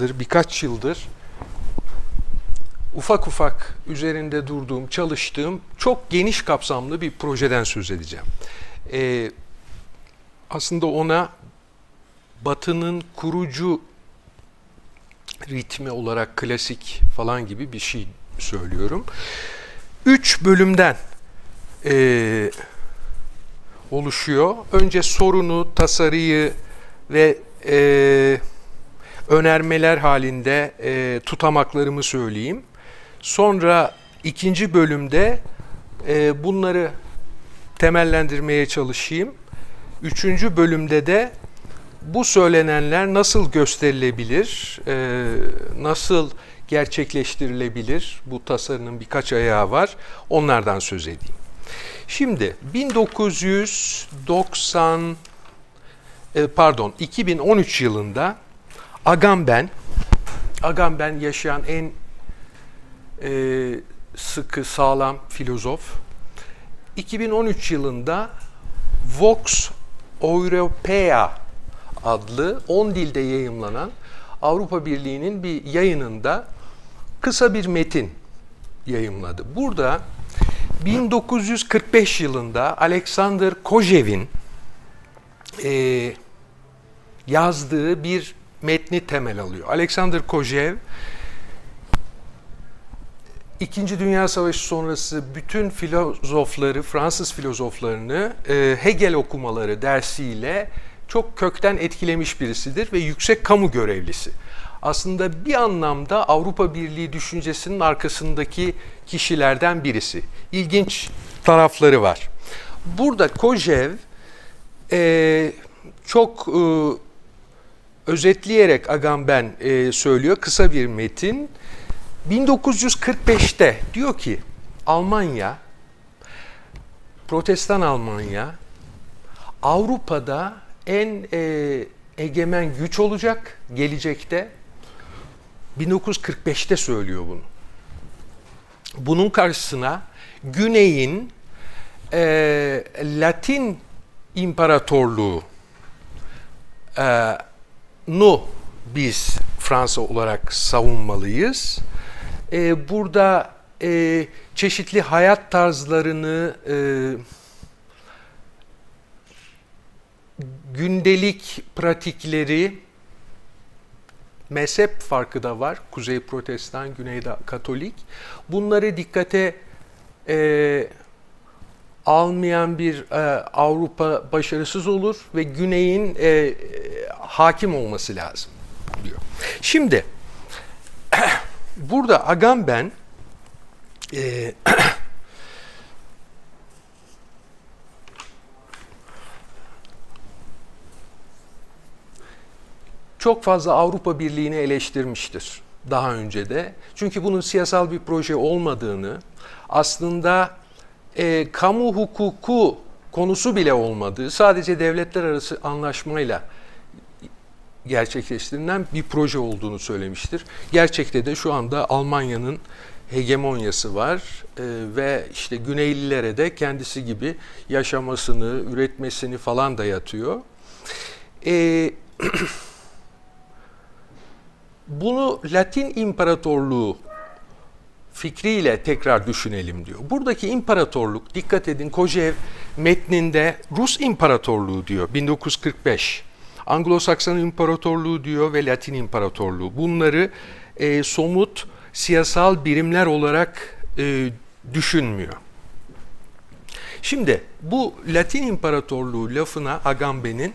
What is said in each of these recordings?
birkaç yıldır ufak ufak üzerinde durduğum, çalıştığım çok geniş kapsamlı bir projeden söz edeceğim. Aslında ona Batı'nın kurucu ritmi olarak klasik falan gibi bir şey söylüyorum. 3 bölümden oluşuyor. Önce sorunu, tasarıyı ve önermeler halinde tutamaklarımı söyleyeyim. Sonra 2. bölümde bunları temellendirmeye çalışayım. 3. bölümde de bu söylenenler nasıl gösterilebilir, nasıl gerçekleştirilebilir? Bu tasarının birkaç ayağı var. Onlardan söz edeyim. Şimdi 2013 yılında Agamben yaşayan en sıkı, sağlam filozof. 2013 yılında Vox Europaea adlı 10 dilde yayımlanan Avrupa Birliği'nin bir yayınında kısa bir metin yayımladı. Burada 1945 yılında Alexander Kojev'in yazdığı bir metni temel alıyor. Alexander Kojev, İkinci Dünya Savaşı sonrası bütün filozofları, Fransız filozoflarını Hegel okumaları dersiyle çok kökten etkilemiş birisidir ve yüksek kamu görevlisi. Aslında bir anlamda Avrupa Birliği düşüncesinin arkasındaki kişilerden birisi. İlginç tarafları var. Burada Kojev çok özetleyerek Agamben söylüyor, kısa bir metin. 1945'te diyor ki Almanya, Protestan Almanya Avrupa'da en egemen güç olacak gelecekte. 1945'te söylüyor bunu. Bunun karşısına Güney'in Latin İmparatorluğu'nu biz Fransa olarak savunmalıyız. Burada çeşitli hayat tarzlarını, gündelik pratikleri, mezhep farkı da var. Kuzey Protestan, Güney'de Katolik. Bunları dikkate almayan bir Avrupa başarısız olur ve Güney'in hakim olması lazım diyor. Şimdi burada Agamben çok fazla Avrupa Birliği'ni eleştirmiştir daha önce de. Çünkü bunun siyasal bir proje olmadığını, aslında kamu hukuku konusu bile olmadığı, sadece devletler arası anlaşmayla gerçekleştirilen bir proje olduğunu söylemiştir. Gerçekte de şu anda Almanya'nın hegemonyası var ve işte Güneylilere de kendisi gibi yaşamasını, üretmesini falan dayatıyor. Bunu Latin İmparatorluğu fikriyle tekrar düşünelim diyor. Buradaki imparatorluk, dikkat edin Kojev metninde Rus İmparatorluğu diyor 1945, Anglo-Sakson İmparatorluğu diyor ve Latin İmparatorluğu. Bunları somut siyasal birimler olarak düşünmüyor. Şimdi bu Latin İmparatorluğu lafına Agamben'in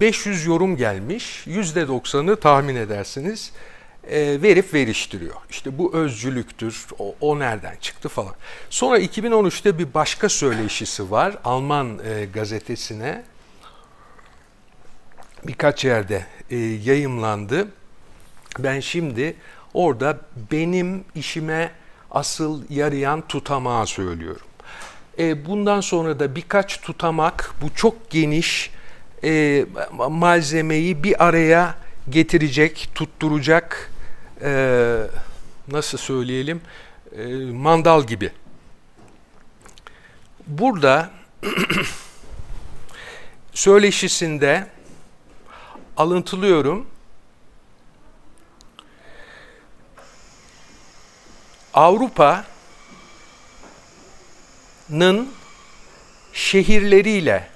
500 yorum gelmiş, %90'ı tahmin edersiniz verip veriştiriyor. İşte bu özcülüktür, o nereden çıktı falan. Sonra 2013'te bir başka söyleşisi var Alman gazetesine. Birkaç yerde yayımlandı. Ben şimdi orada benim işime asıl yarayan tutamağı söylüyorum. Bundan sonra da birkaç tutamak, bu çok geniş malzemeyi bir araya getirecek, tutturacak, nasıl söyleyelim, mandal gibi. Burada söyleşisinde alıntılıyorum. Avrupa'nın şehirleriyle,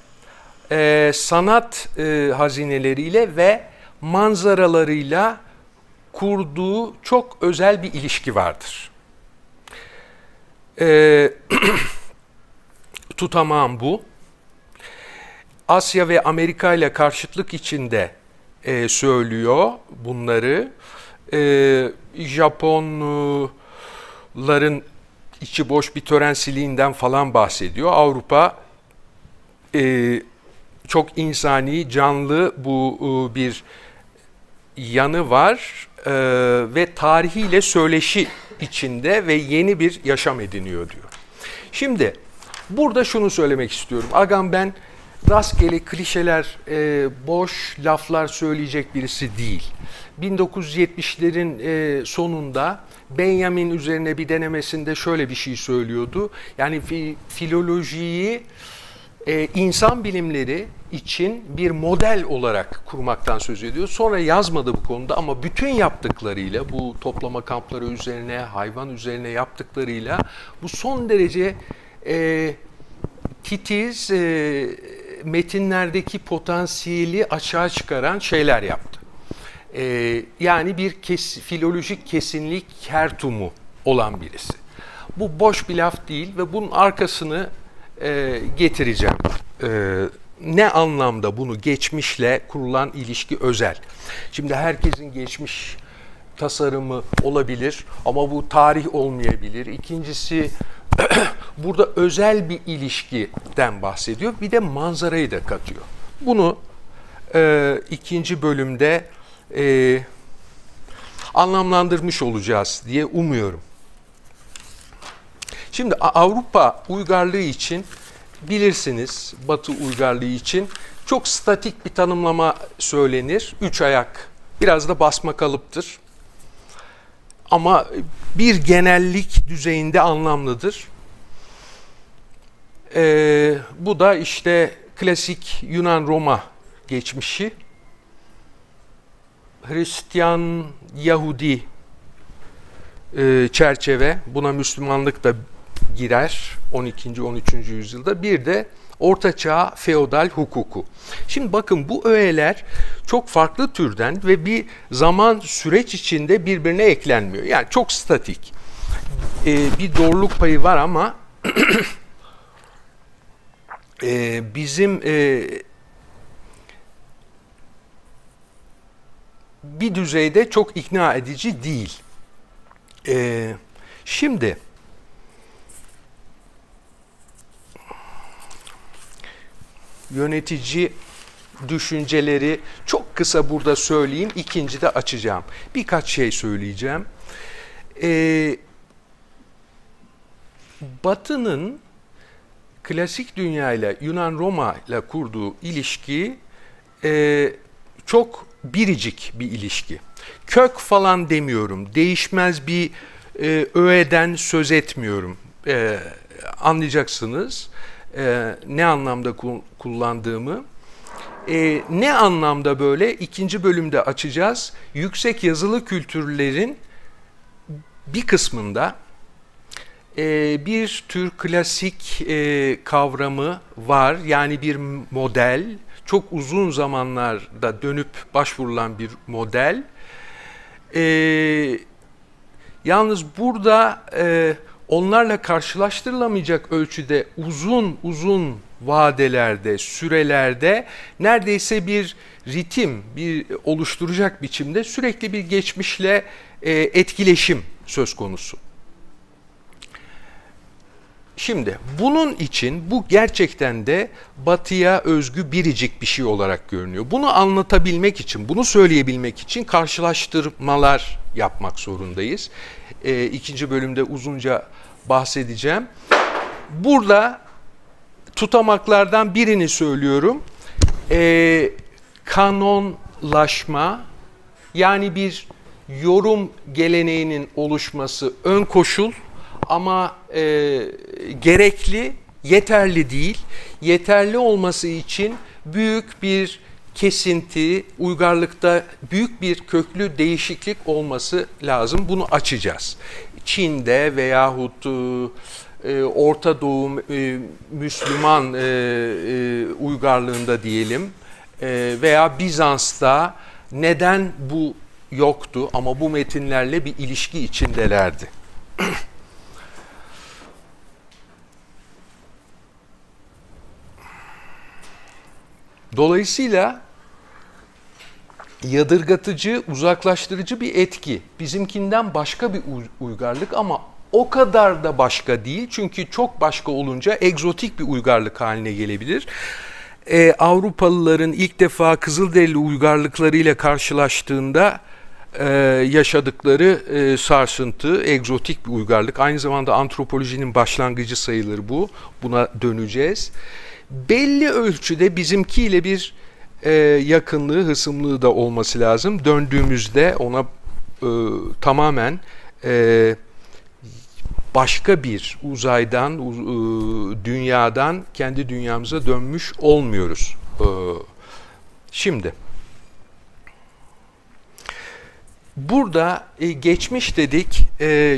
sanat hazineleriyle ve manzaralarıyla kurduğu çok özel bir ilişki vardır. Tutamağım bu. Asya ve Amerika ile karşıtlık içinde söylüyor bunları. Japonların içi boş bir törensiliğinden falan bahsediyor. Avrupa çok insani, canlı bu bir yanı var ve tarihiyle söyleşi içinde ve yeni bir yaşam ediniyor diyor. Şimdi burada şunu söylemek istiyorum. Agamben rastgele klişeler, boş laflar söyleyecek birisi değil. 1970'lerin sonunda Benjamin üzerine bir denemesinde şöyle bir şey söylüyordu. Yani filolojiyi insan bilimleri için bir model olarak kurmaktan söz ediyor. Sonra yazmadı bu konuda ama bütün yaptıklarıyla, bu toplama kampları üzerine, hayvan üzerine yaptıklarıyla bu son derece titiz metinlerdeki potansiyeli açığa çıkaran şeyler yaptı. Yani bir filolojik kesinlik kertumu olan birisi. Bu boş bir laf değil ve bunun arkasını getireceğim. Ne anlamda bunu geçmişle kurulan ilişki özel? Şimdi herkesin geçmiş tasarımı olabilir ama bu tarih olmayabilir. İkincisi, burada özel bir ilişkiden bahsediyor. Bir de manzarayı da katıyor. Bunu ikinci bölümde anlamlandırmış olacağız diye umuyorum. Şimdi Avrupa uygarlığı için bilirsiniz, Batı uygarlığı için çok statik bir tanımlama söylenir. Üç ayak, biraz da basma kalıptır. Ama bir genellik düzeyinde anlamlıdır. Bu da işte klasik Yunan-Roma geçmişi, Hristiyan-Yahudi çerçeve, buna Müslümanlık da girer 12. 13. yüzyılda, bir de Orta Çağ feodal hukuku. Şimdi bakın, bu öğeler çok farklı türden ve bir zaman süreç içinde birbirine eklenmiyor. Yani çok statik. Bir doğruluk payı var ama bizim bir düzeyde çok ikna edici değil. Şimdi yönetici düşünceleri çok kısa burada söyleyeyim, ikinci de açacağım. Birkaç şey söyleyeceğim. Batı'nın klasik dünyayla, Yunan-Roma ile kurduğu ilişki çok biricik bir ilişki. Kök falan demiyorum, değişmez bir öğeden söz etmiyorum. Anlayacaksınız ne anlamda kullandığımı. Ne anlamda böyle, ikinci bölümde açacağız. Yüksek yazılı kültürlerin bir kısmında bir tür klasik kavramı var. Yani bir model, çok uzun zamanlarda dönüp başvurulan bir model. Yalnız burada onlarla karşılaştırılamayacak ölçüde uzun vadelerde, sürelerde neredeyse bir ritim oluşturacak biçimde sürekli bir geçmişle etkileşim söz konusu. Şimdi bunun için bu gerçekten de Batı'ya özgü biricik bir şey olarak görünüyor. Bunu anlatabilmek için, bunu söyleyebilmek için karşılaştırmalar yapmak zorundayız. İkinci bölümde uzunca bahsedeceğim. Burada tutamaklardan birini söylüyorum. Kanonlaşma, yani bir yorum geleneğinin oluşması ön koşul. Ama gerekli, yeterli değil. Yeterli olması için büyük bir kesinti, uygarlıkta büyük bir köklü değişiklik olması lazım. Bunu açacağız. Çin'de veyahut Orta Doğu Müslüman uygarlığında diyelim veya Bizans'ta neden bu yoktu ama bu metinlerle bir ilişki içindelerdi. Dolayısıyla yadırgatıcı, uzaklaştırıcı bir etki. Bizimkinden başka bir uygarlık ama o kadar da başka değil. Çünkü çok başka olunca egzotik bir uygarlık haline gelebilir. Avrupalıların ilk defa Kızılderili uygarlıklarıyla karşılaştığında yaşadıkları sarsıntı, egzotik bir uygarlık. Aynı zamanda antropolojinin başlangıcı sayılır bu. Buna döneceğiz. Belli ölçüde bizimkiyle bir yakınlığı, hısımlığı da olması lazım. Döndüğümüzde ona tamamen başka bir uzaydan, dünyadan kendi dünyamıza dönmüş olmuyoruz. Şimdi, burada geçmiş dedik,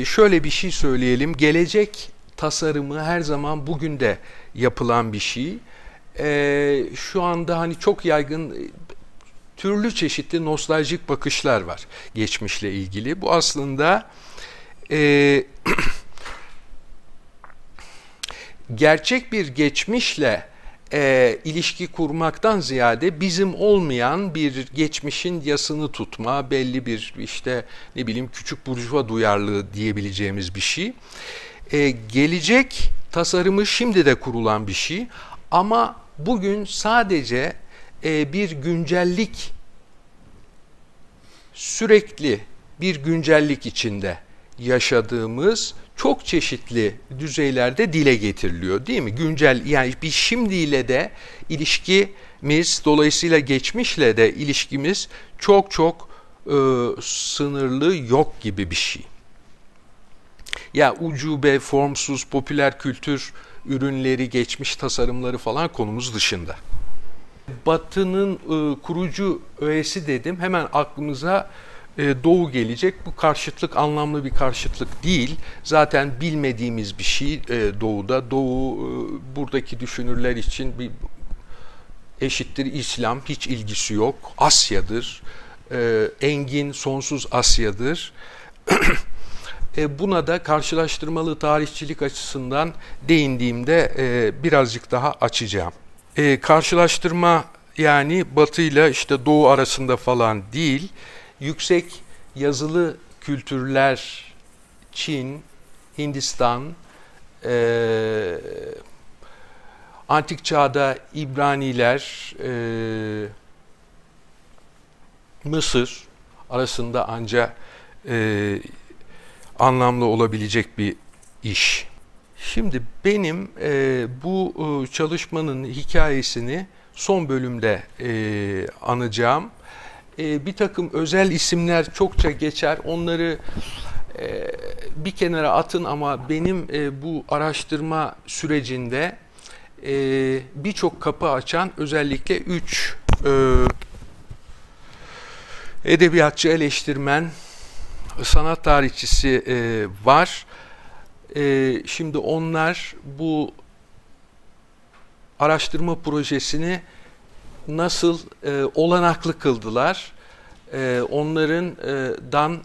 şöyle bir şey söyleyelim. Gelecek tasarımı her zaman bugün de yapılan bir şey. Şu anda hani çok yaygın türlü çeşitli nostaljik bakışlar var geçmişle ilgili. Bu aslında gerçek bir geçmişle ilişki kurmaktan ziyade bizim olmayan bir geçmişin yasını tutma, belli bir işte ne bileyim küçük burjuva duyarlılığı diyebileceğimiz bir şey. Gelecek tasarımı şimdi de kurulan bir şey ama bugün sadece bir güncellik, sürekli bir güncellik içinde yaşadığımız çok çeşitli düzeylerde dile getiriliyor, değil mi? Güncel, yani bir şimdiyle de ilişkimiz, dolayısıyla geçmişle de ilişkimiz çok çok sınırlı, yok gibi bir şey. Ya ucube, formsuz, popüler kültür ürünleri, geçmiş tasarımları falan konumuz dışında. Batı'nın kurucu öğesi dedim, hemen aklımıza Doğu gelecek. Bu karşıtlık anlamlı bir karşıtlık değil. Zaten bilmediğimiz bir şey Doğu'da. Doğu buradaki düşünürler için bir eşittir İslam, hiç ilgisi yok. Asya'dır. Engin, sonsuz Asya'dır. Buna da karşılaştırmalı tarihçilik açısından değindiğimde birazcık daha açacağım. Karşılaştırma, yani Batı ile işte Doğu arasında falan değil. Yüksek yazılı kültürler, Çin, Hindistan, Antik Çağ'da İbraniler, Mısır arasında ancak anlamlı olabilecek bir iş. Şimdi benim bu çalışmanın hikayesini son bölümde anacağım. Bir takım özel isimler çokça geçer. Onları bir kenara atın ama benim bu araştırma sürecinde birçok kapı açan özellikle 3 edebiyatçı, eleştirmen, sanat tarihçisi var. Şimdi onlar bu araştırma projesini nasıl olanaklı kıldılar, onlardan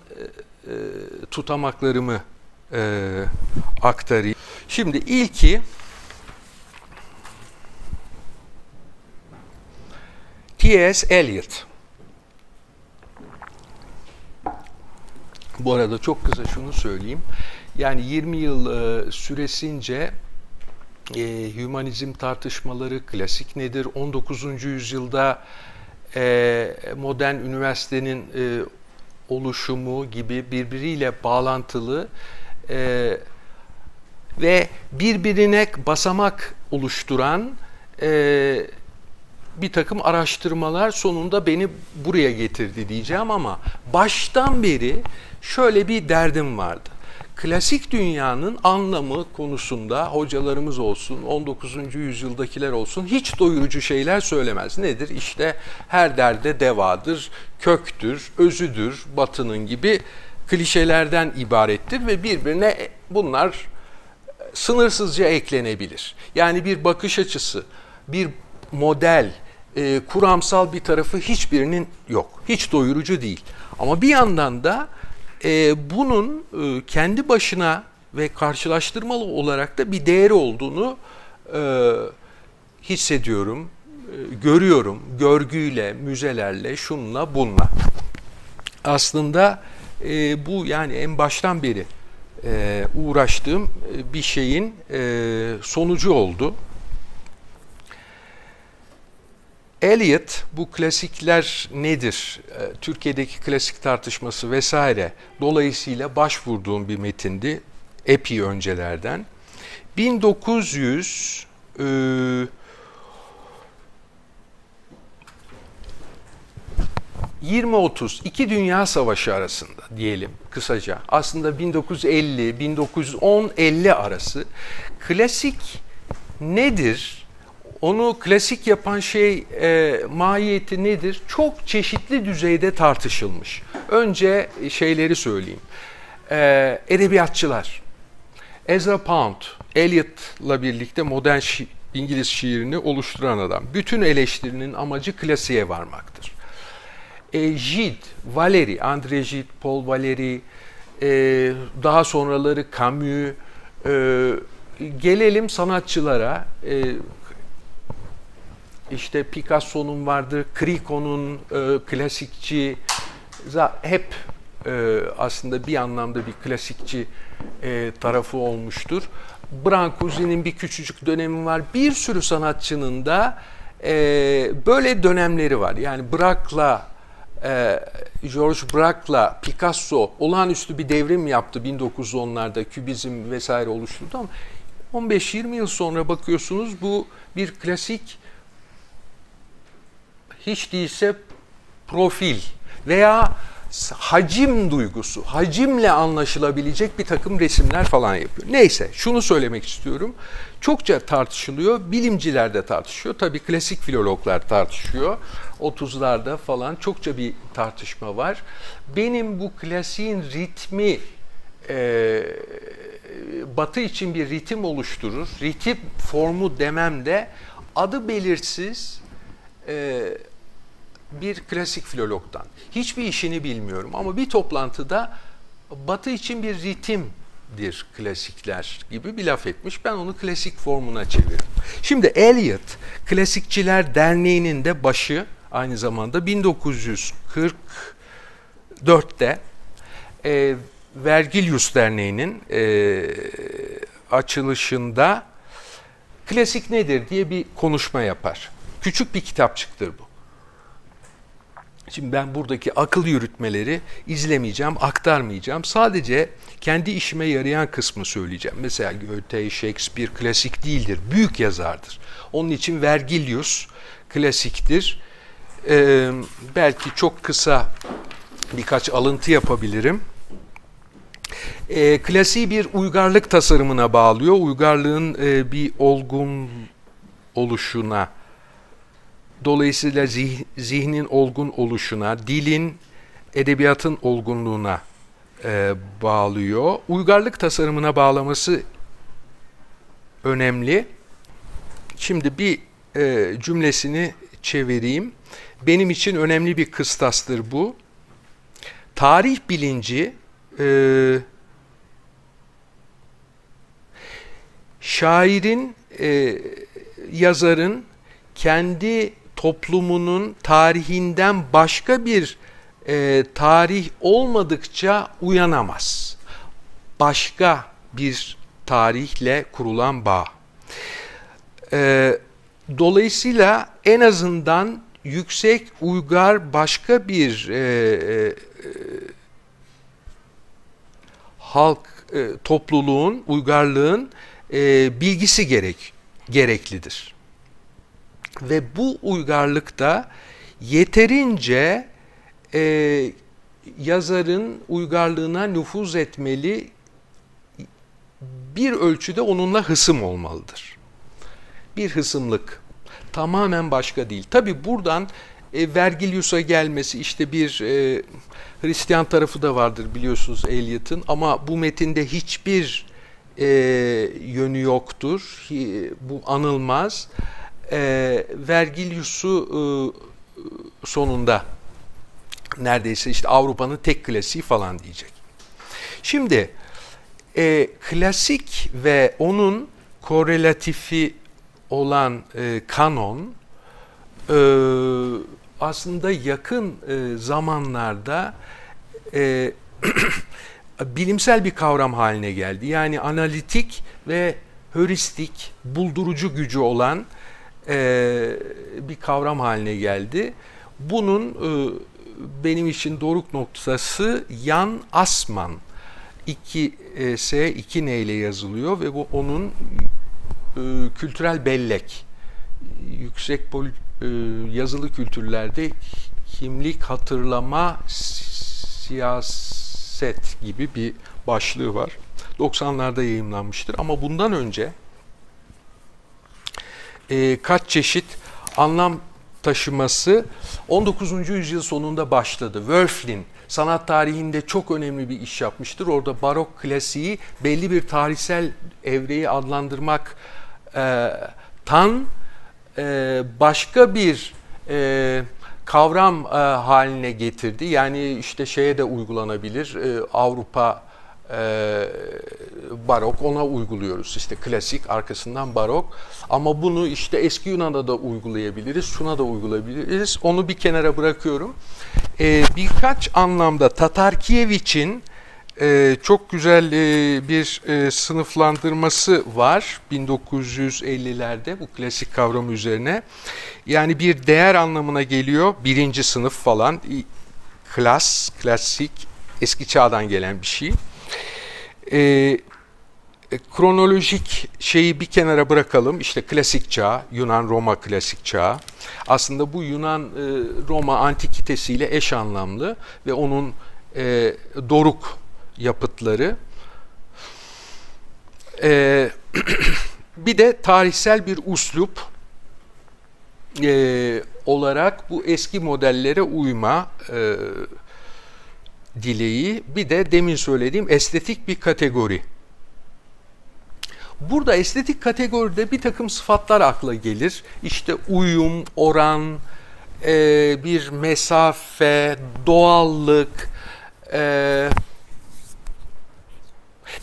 tutamaklarımı aktarayım. Şimdi ilki T.S. Eliot. Bu arada çok kısa şunu söyleyeyim. Yani 20 yıl süresince hümanizm tartışmaları, klasik nedir? 19. yüzyılda modern üniversitenin oluşumu gibi birbiriyle bağlantılı ve birbirine basamak oluşturan bir takım araştırmalar sonunda beni buraya getirdi diyeceğim ama baştan beri şöyle bir derdim vardı. klasik dünyanın anlamı konusunda hocalarımız olsun, 19. yüzyıldakiler olsun hiç doyurucu şeyler söylemez. Nedir? İşte her derde devadır, köktür, özüdür, batının gibi klişelerden ibarettir ve birbirine bunlar sınırsızca eklenebilir. Yani bir bakış açısı, bir model, kuramsal bir tarafı hiçbirinin yok. Hiç doyurucu değil. Ama bir yandan da bunun kendi başına ve karşılaştırmalı olarak da bir değeri olduğunu hissediyorum, görüyorum. Görgüyle, müzelerle, şunla, bunla. Aslında bu yani en baştan beri uğraştığım bir şeyin sonucu oldu. Eliot bu klasikler nedir, Türkiye'deki klasik tartışması vesaire dolayısıyla başvurduğum bir metindi epey öncelerden. 1920-30 iki dünya savaşı arasında diyelim kısaca, aslında 1910-50 arası klasik nedir? Onu klasik yapan şey mahiyeti nedir? Çok çeşitli düzeyde tartışılmış. Önce şeyleri söyleyeyim. Edebiyatçılar. Ezra Pound, Eliot'la birlikte modern İngiliz şiirini oluşturan adam. Bütün eleştirinin amacı klasiğe varmaktır. Gide, Valery, André Gide, Paul Valery, daha sonraları Camus. Gelelim sanatçılara. İşte Picasso'nun vardır, Crico'nun klasikçi, hep aslında bir anlamda bir klasikçi tarafı olmuştur. Brancusi'nin bir küçücük dönemi var. Bir sürü sanatçının da böyle dönemleri var. Yani Braque'la, George Braque'la Picasso olağanüstü bir devrim yaptı 1910'larda, kübizm vesaire oluşturdu ama 15-20 yıl sonra bakıyorsunuz bu bir klasik, hiç değilse profil veya hacim duygusu, hacimle anlaşılabilecek bir takım resimler falan yapıyor. Neyse, şunu söylemek istiyorum. Çokça tartışılıyor, bilimciler de tartışıyor. Tabii klasik filologlar tartışıyor. 30'larda falan çokça bir tartışma var. Benim bu klasiğin ritmi Batı için bir ritim oluşturur. Ritim formu demem de adı belirsiz bir klasik filologdan. Hiçbir işini bilmiyorum ama bir toplantıda Batı için bir ritimdir klasikler gibi bir laf etmiş. Ben onu klasik formuna çevirdim. Şimdi Eliot, Klasikçiler Derneği'nin de başı aynı zamanda. 1944'te Vergilius Derneği'nin açılışında klasik nedir diye bir konuşma yapar. Küçük bir kitapçıktır bu. Şimdi ben buradaki akıl yürütmeleri izlemeyeceğim, aktarmayacağım. Sadece kendi işime yarayan kısmı söyleyeceğim. Mesela Goethe, Shakespeare klasik değildir, büyük yazardır. Onun için Vergilius klasiktir. Belki çok kısa birkaç alıntı yapabilirim. Klasiği bir uygarlık tasarımına bağlıyor. Uygarlığın bir olgun oluşuna, dolayısıyla zihnin olgun oluşuna, dilin, edebiyatın olgunluğuna bağlıyor. Uygarlık tasarımına bağlaması önemli. Şimdi bir cümlesini çevireyim. Benim için önemli bir kıstastır bu. Tarih bilinci şairin, yazarın kendi toplumunun tarihinden başka bir tarih olmadıkça uyanamaz. Başka bir tarihle kurulan bağ. Dolayısıyla en azından yüksek, uygar, başka bir halk, topluluğun, uygarlığın bilgisi gereklidir. Ve bu uygarlıkta yeterince yazarın uygarlığına nüfuz etmeli bir ölçüde onunla hısım olmalıdır. Bir hısımlık. Tamamen başka değil. Tabi buradan Vergilius'a gelmesi, işte bir Hristiyan tarafı da vardır biliyorsunuz Eliot'ın, ama bu metinde hiçbir yönü yoktur. Bu anılmaz. Vergilius'u sonunda neredeyse işte Avrupa'nın tek klasiği falan diyecek. Şimdi klasik ve onun korelatifi olan kanon aslında yakın zamanlarda bilimsel bir kavram haline geldi. Yani analitik ve heuristik, buldurucu gücü olan bir kavram haline geldi. Bunun benim için doruk noktası Jan Assmann. 2S, 2N ile yazılıyor ve bu onun kültürel bellek, yüksek yazılı kültürlerde kimlik, hatırlama, siyaset gibi bir başlığı var. 90'larda yayımlanmıştır ama bundan önce kaç çeşit anlam taşıması 19. yüzyıl sonunda başladı. Wölflin sanat tarihinde çok önemli bir iş yapmıştır. Orada barok klasiği belli bir tarihsel evreyi adlandırmak başka bir kavram haline getirdi. Yani işte şeye de uygulanabilir, Avrupa barok, ona uyguluyoruz. İşte klasik, arkasından barok. Ama bunu işte eski Yunan'da da uygulayabiliriz, şuna da uygulayabiliriz. Onu bir kenara bırakıyorum. Birkaç anlamda Tatarkiewicz'in çok güzel bir sınıflandırması var 1950'lerde bu klasik kavramı üzerine. Yani bir değer anlamına geliyor, birinci sınıf falan, klas, klasik, eski çağdan gelen bir şey. Kronolojik şeyi bir kenara bırakalım. İşte klasik çağ, Yunan-Roma klasik çağı. Aslında bu Yunan-Roma antikitesiyle eş anlamlı ve onun doruk yapıtları. Bir de tarihsel bir uslup olarak bu eski modellere uyma dileği, bir de demin söylediğim estetik bir kategori. Burada estetik kategoride bir takım sıfatlar akla gelir. İşte uyum, oran, bir mesafe, doğallık,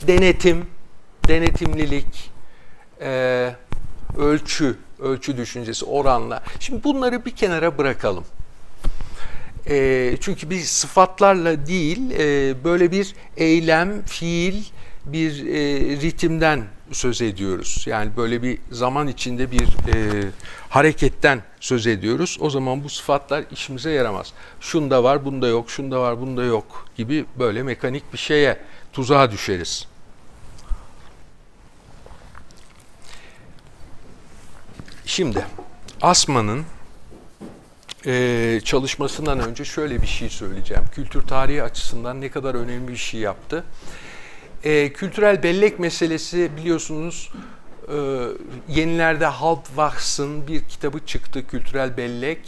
denetim, denetimlilik, ölçü, ölçü düşüncesi, oranla. Şimdi bunları bir kenara bırakalım. Çünkü biz sıfatlarla değil, böyle bir eylem, fiil, bir ritimden söz ediyoruz. Yani böyle bir zaman içinde bir hareketten söz ediyoruz. O zaman bu sıfatlar işimize yaramaz. Şunda var, bunda yok, şunda var, bunda yok gibi böyle mekanik bir şeye, tuzağa düşeriz. Şimdi Assmann'ın çalışmasından önce şöyle bir şey söyleyeceğim. Kültür tarihi açısından ne kadar önemli bir şey yaptı. Kültürel bellek meselesi biliyorsunuz yenilerde Halbwachs'ın bir kitabı çıktı, Kültürel Bellek.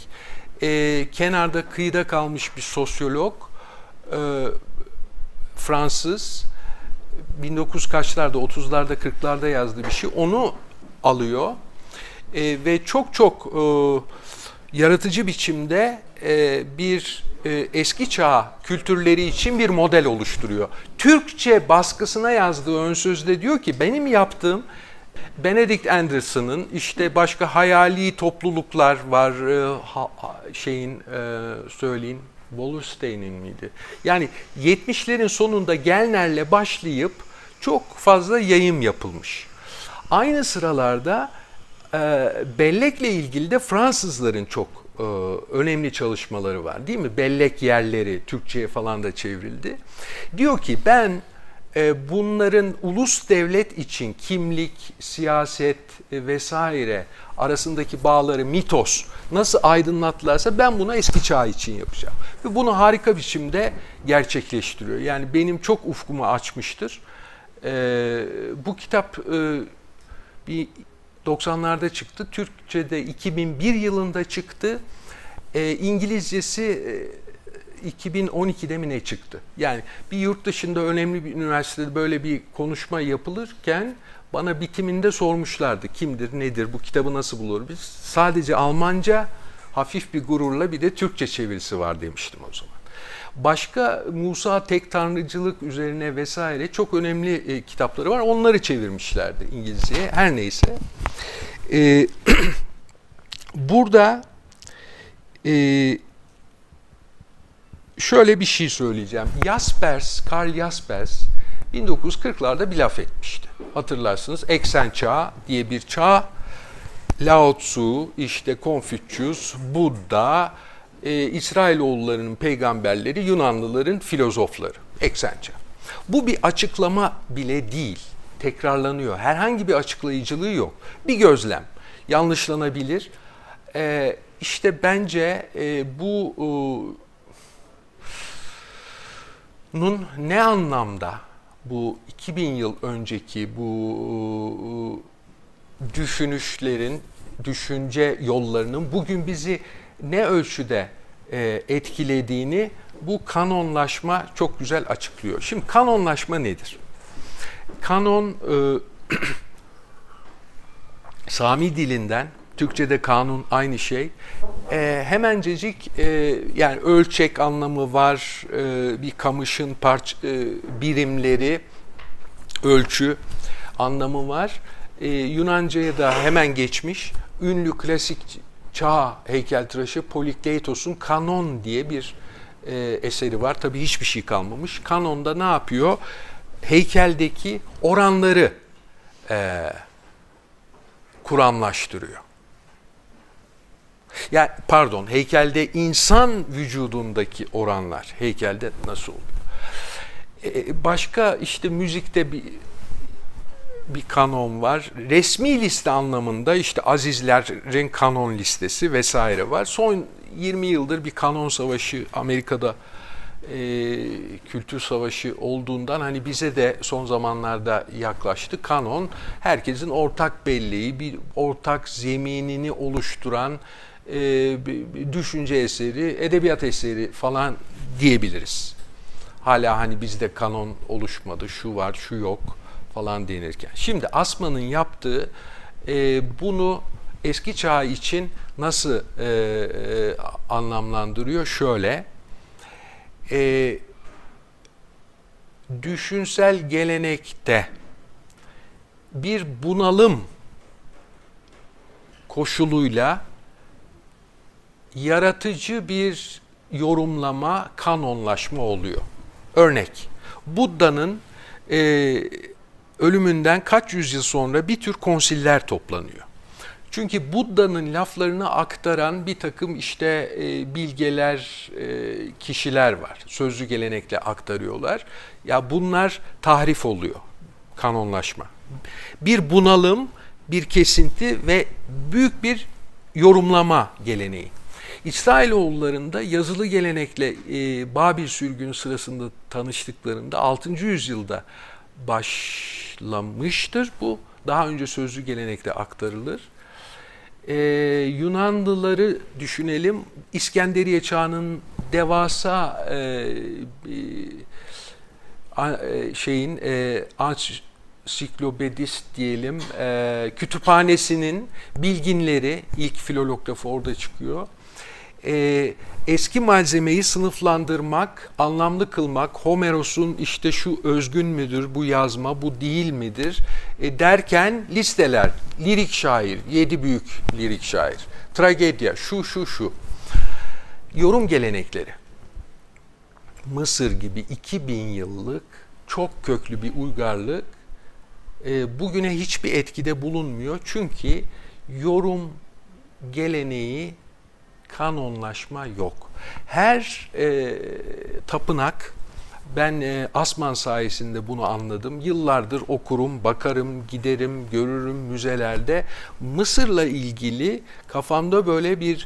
Kenarda, kıyıda kalmış bir sosyolog, Fransız, 1900 kaçlarda, 30'larda, 40'larda yazdığı bir şey. Onu alıyor ve çok çok yaratıcı biçimde bir eski çağ kültürleri için bir model oluşturuyor. Türkçe baskısına yazdığı ön sözde diyor ki, benim yaptığım Benedict Anderson'ın, işte başka hayali topluluklar var, söyleyin, Wallerstein'in miydi? Yani 70'lerin sonunda Gelner'le başlayıp çok fazla yayım yapılmış. Aynı sıralarda bellekle ilgili de Fransızların çok önemli çalışmaları var, değil mi? Bellek yerleri Türkçe'ye falan da çevrildi. Diyor ki ben bunların ulus devlet için kimlik, siyaset vesaire arasındaki bağları, mitos nasıl aydınlatlarsa ben bunu eski çağ için yapacağım. Ve bunu harika biçimde gerçekleştiriyor. Yani benim çok ufkumu açmıştır. Bu kitap bir 90'larda çıktı. Türkçe'de 2001 yılında çıktı. İngilizcesi 2012'de mi ne çıktı? Yani bir yurt dışında önemli bir üniversitede böyle bir konuşma yapılırken bana bitiminde sormuşlardı. Kimdir, nedir, bu kitabı nasıl bulur? Biz sadece Almanca, hafif bir gururla bir de Türkçe çevirisi var demiştim o zaman. Başka Musa tek tanrıcılık üzerine vesaire çok önemli kitapları var. Onları çevirmişlerdi İngilizceye. Her neyse. Burada şöyle bir şey söyleyeceğim. Jaspers, Karl Jaspers 1940'larda bir laf etmişti. Hatırlarsınız. Eksen çağı diye bir çağ. Lao Tzu, işte Confucius, Buddha, İsrailoğullarının peygamberleri, Yunanlıların filozofları. Eksen çağı. Bu bir açıklama bile değil. Tekrarlanıyor. Herhangi bir açıklayıcılığı yok. Bir gözlem. Yanlışlanabilir. İşte bence bu... Bunun ne anlamda bu 2000 yıl önceki bu düşünüşlerin, düşünce yollarının bugün bizi ne ölçüde etkilediğini bu kanonlaşma çok güzel açıklıyor. Şimdi kanonlaşma nedir? Kanon, Sami dilinden, Türkçe'de kanun aynı şey. Hemencecik yani ölçek anlamı var, bir kamışın birimleri, ölçü anlamı var. Yunanca'ya da hemen geçmiş. Ünlü klasik çağ heykeltıraşı Polikleitos'un Kanon diye bir eseri var. Tabii hiçbir şey kalmamış. Kanon'da ne yapıyor? Heykeldeki oranları kuramlaştırıyor. Yani pardon, heykelde insan vücudundaki oranlar, heykelde nasıl oluyor? Başka işte müzikte bir kanon var. Resmi liste anlamında işte Azizler'in kanon listesi vesaire var. Son 20 yıldır bir kanon savaşı Amerika'da kültür savaşı olduğundan hani bize de son zamanlarda yaklaştı. Kanon, herkesin ortak belleği, bir ortak zeminini oluşturan düşünce eseri, edebiyat eseri falan diyebiliriz. Hala hani bizde kanon oluşmadı, şu var, şu yok falan denirken. Şimdi Assmann'ın yaptığı bunu eski çağ için nasıl anlamlandırıyor? Şöyle, düşünsel gelenekte bir bunalım koşuluyla yaratıcı bir yorumlama, kanonlaşma oluyor. Örnek, Buddha'nın ölümünden kaç yüzyıl sonra bir tür konsiller toplanıyor. Çünkü Buddha'nın laflarını aktaran bir takım işte bilgeler, kişiler var. Sözlü gelenekle aktarıyorlar. Ya bunlar tahrif oluyor, kanonlaşma. Bir bunalım, bir kesinti ve büyük bir yorumlama geleneği. İsrailoğullarında yazılı gelenekle Babil sürgünü sırasında tanıştıklarında 6. yüzyılda başlamıştır bu. Daha önce sözlü gelenekle aktarılır. Yunanlıları düşünelim. İskenderiye çağının devasa şeyin ansiklopedist diyelim, kütüphanesinin bilginleri, ilk filolog lafı orada çıkıyor. Eski malzemeyi sınıflandırmak, anlamlı kılmak, Homeros'un işte şu özgün müdür, bu yazma, bu değil midir derken listeler, lirik şair, 7 büyük lirik şair, tragedya, şu şu şu. Yorum gelenekleri. Mısır gibi 2000 yıllık çok köklü bir uygarlık bugüne hiçbir etkide bulunmuyor. Çünkü yorum geleneği, kanonlaşma yok. Her tapınak, ben Assmann sayesinde bunu anladım. Yıllardır okurum, bakarım, giderim, görürüm müzelerde. Mısır'la ilgili kafamda böyle bir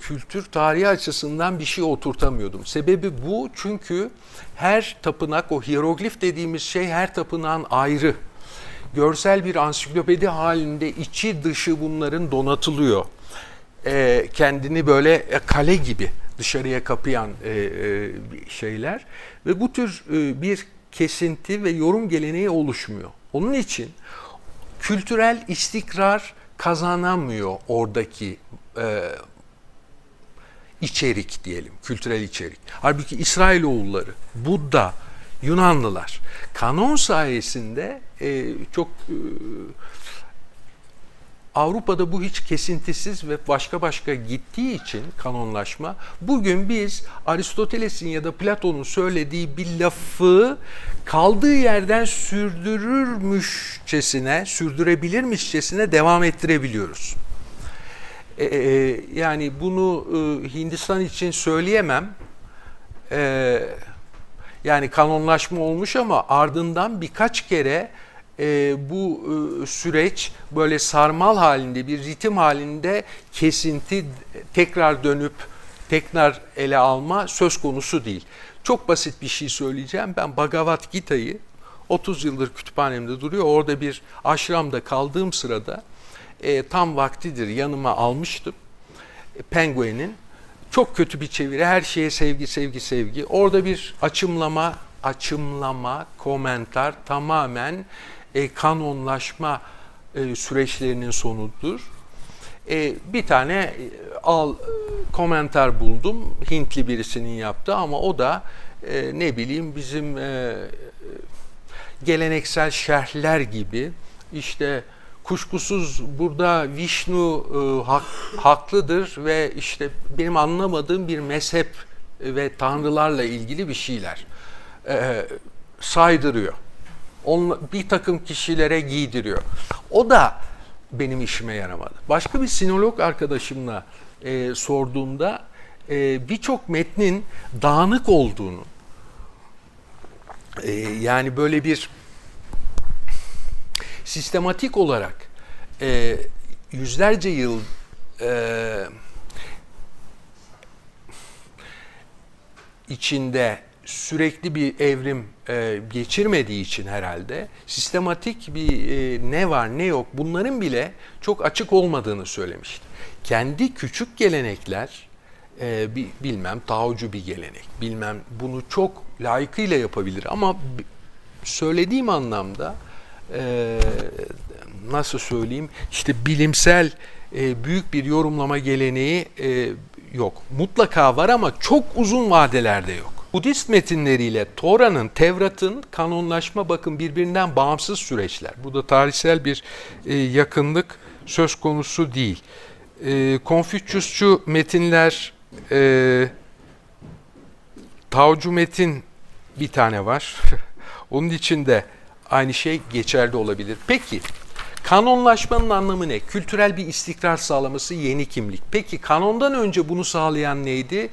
kültür tarihi açısından bir şey oturtamıyordum. Sebebi bu, çünkü her tapınak, o hieroglif dediğimiz şey her tapınağın ayrı. Görsel bir ansiklopedi halinde içi dışı bunların donatılıyor. Kendini böyle kale gibi dışarıya kapayan şeyler. Ve bu tür bir kesinti ve yorum geleneği oluşmuyor. Onun için kültürel istikrar kazanamıyor oradaki içerik diyelim, kültürel içerik. Halbuki İsrailoğulları, Buddha, Yunanlılar kanon sayesinde çok Avrupa'da bu hiç kesintisiz ve başka gittiği için kanonlaşma, bugün biz Aristoteles'in ya da Platon'un söylediği bir lafı kaldığı yerden sürdürebilirmişçesine devam ettirebiliyoruz. Yani bunu Hindistan için söyleyemem. Yani kanonlaşma olmuş ama ardından birkaç kere bu süreç böyle sarmal halinde, bir ritim halinde kesinti, tekrar dönüp tekrar ele alma söz konusu değil. Çok basit bir şey söyleyeceğim. Ben Bhagavad Gita'yı 30 yıldır kütüphanemde duruyor. Orada bir aşramda kaldığım sırada tam vaktidir yanıma almıştım. Penguin'in çok kötü bir çeviri, her şeye sevgi. Orada bir açımlama, komentar tamamen kanonlaşma süreçlerinin sonudur. Bir tane komentar buldum, Hintli birisinin yaptığı, ama o da ne bileyim bizim geleneksel şerhler gibi, işte kuşkusuz burada Vişnu haklıdır ve işte benim anlamadığım bir mezhep ve tanrılarla ilgili bir şeyler saydırıyor. Bir takım kişilere giydiriyor. O da benim işime yaramadı. Başka bir sinolog arkadaşımla sorduğumda birçok metnin dağınık olduğunu, yani böyle bir sistematik olarak yüzlerce yıl içinde sürekli bir evrim geçirmediği için herhalde sistematik bir ne var ne yok bunların bile çok açık olmadığını söylemişti. Kendi küçük gelenekler, bilmem taocu bir gelenek, bilmem bunu çok layıkıyla yapabilir ama söylediğim anlamda nasıl söyleyeyim, işte bilimsel büyük bir yorumlama geleneği yok. Mutlaka var ama çok uzun vadelerde yok. Budist metinleriyle Tora'nın, Tevrat'ın kanonlaşma, bakın, birbirinden bağımsız süreçler. Burada tarihsel bir yakınlık söz konusu değil. Konfüçyusçu metinler, Taocu metin bir tane var. Onun için de aynı şey geçerli olabilir. Peki, kanonlaşmanın anlamı ne? Kültürel bir istikrar sağlaması, yeni kimlik. Peki, kanondan önce bunu sağlayan neydi?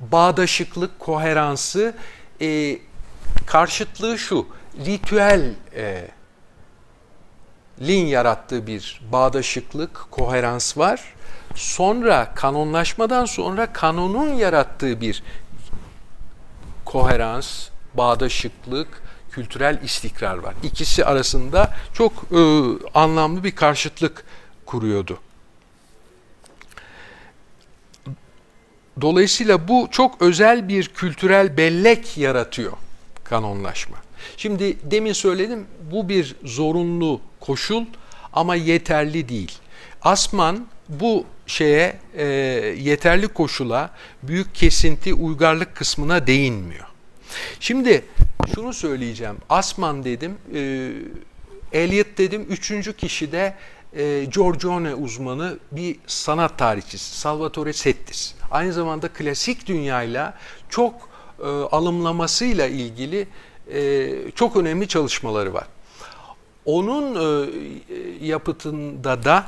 Bağdaşıklık, koheransı, karşıtlığı şu, ritüelin yarattığı bir bağdaşıklık, koherans var. Sonra kanonlaşmadan sonra kanonun yarattığı bir koherans, bağdaşıklık, kültürel istikrar var. İkisi arasında çok anlamlı bir karşıtlık kuruyordu. Dolayısıyla bu çok özel bir kültürel bellek yaratıyor kanonlaşma. Şimdi demin söyledim, bu bir zorunlu koşul ama yeterli değil. Assmann bu şeye, yeterli koşula, büyük kesinti, uygarlık kısmına değinmiyor. Şimdi şunu söyleyeceğim, Assmann dedim, Eliot dedim, üçüncü kişi de Giorgione uzmanı bir sanat tarihçisi, Salvatore Settis. Aynı zamanda klasik dünyayla çok alımlamasıyla ilgili çok önemli çalışmaları var. Onun yapıtında da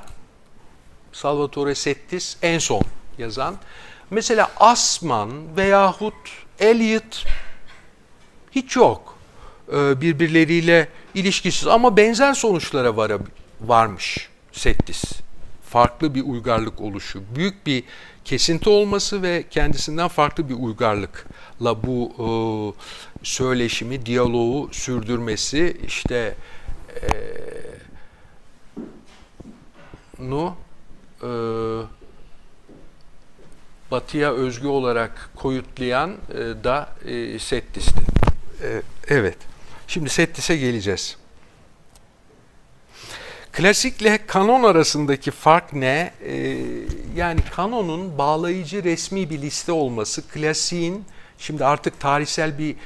Salvatore Settis en son yazan. Mesela Assmann veyahut Eliot hiç yok. Birbirleriyle ilişkisiz ama benzer sonuçlara varmış Settis. farklı bir uygarlık oluşu, büyük bir kesinti olması ve kendisinden farklı bir uygarlıkla bu söyleşimi, diyaloğu sürdürmesi, işte batıya özgü olarak koyutlayan da Settis'ti. Evet. Şimdi Settis'e geleceğiz. Klasikle kanon arasındaki fark ne? Yani kanonun bağlayıcı resmi bir liste olması, klasiğin, şimdi artık tarihsel bir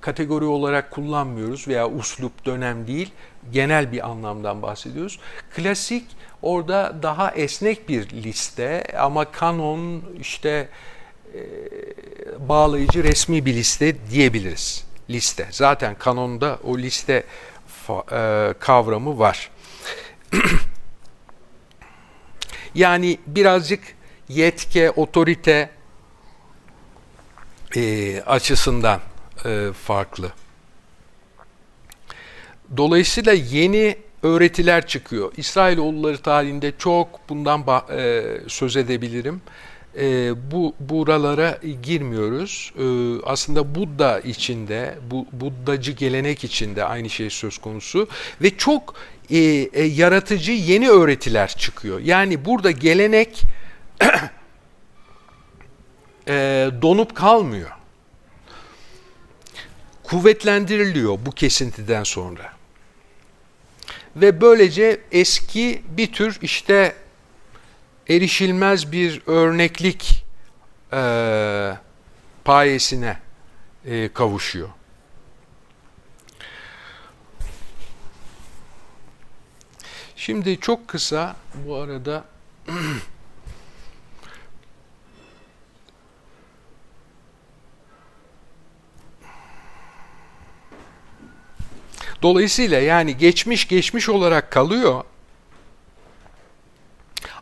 kategori olarak kullanmıyoruz veya uslup, dönem değil, genel bir anlamdan bahsediyoruz. Klasik orada daha esnek bir liste ama kanon işte bağlayıcı resmi bir liste diyebiliriz. Liste. Zaten kanonda o liste kavramı var. Yani birazcık yetki, otorite açısından farklı. Dolayısıyla yeni öğretiler çıkıyor. İsrailoğulları tarihinde çok bundan söz edebilirim. Buralara girmiyoruz. Aslında Buddha içinde, Buddacı gelenek içinde aynı şey söz konusu ve çok yaratıcı yeni öğretiler çıkıyor. Yani burada gelenek donup kalmıyor. Kuvvetlendiriliyor bu kesintiden sonra. Ve böylece eski bir tür işte erişilmez bir örneklik payesine kavuşuyor. Şimdi çok kısa bu arada dolayısıyla yani geçmiş olarak kalıyor.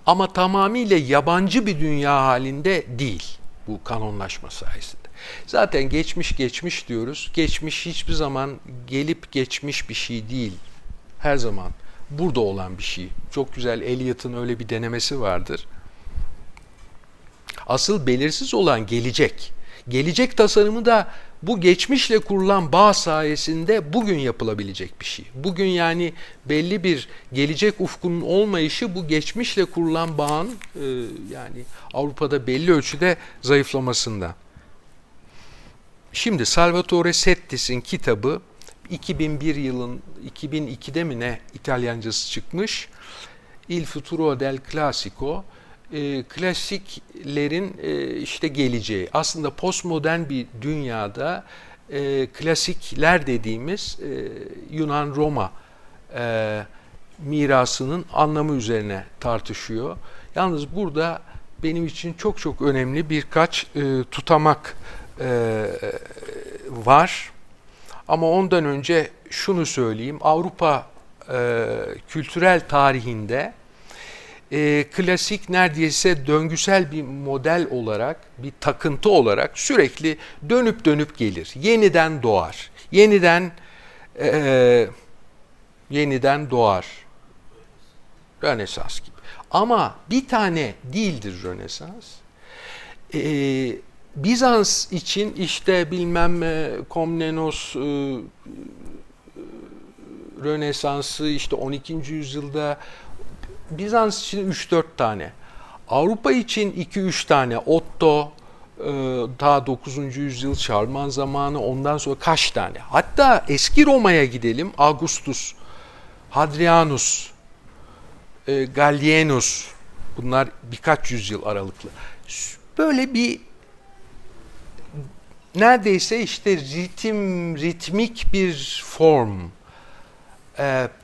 Ama tamamıyla yabancı bir dünya halinde değil bu kanonlaşma sayesinde. Zaten geçmiş diyoruz. Geçmiş hiçbir zaman gelip geçmiş bir şey değil. Her zaman burada olan bir şey. Çok güzel Eliot'un öyle bir denemesi vardır. Asıl belirsiz olan gelecek. Gelecek tasarımı da bu geçmişle kurulan bağ sayesinde bugün yapılabilecek bir şey. Bugün yani belli bir gelecek ufkunun olmayışı bu geçmişle kurulan bağın yani Avrupa'da belli ölçüde zayıflamasında. Şimdi Salvatore Settis'in kitabı 2002'de mi ne İtalyancası çıkmış. Il futuro del classico. Klasiklerin işte geleceği. Aslında postmodern bir dünyada klasikler dediğimiz Yunan-Roma mirasının anlamı üzerine tartışıyor. Yalnız burada benim için çok çok önemli birkaç tutamak var. Ama ondan önce şunu söyleyeyim. Avrupa kültürel tarihinde klasik neredeyse döngüsel bir model olarak, bir takıntı olarak sürekli dönüp gelir. Yeniden doğar. Yeniden doğar. Rönesans gibi. Ama bir tane değildir Rönesans. Bizans için işte bilmem Komnenos Rönesansı işte 12. yüzyılda, Bizans için 3-4 tane, Avrupa için 2-3 tane, Otto, daha 9. yüzyıl, Şarman zamanı, ondan sonra kaç tane. Hatta eski Roma'ya gidelim, Augustus, Hadrianus, Gallienus, bunlar birkaç yüzyıl aralıklı. Böyle bir neredeyse işte ritmik bir form.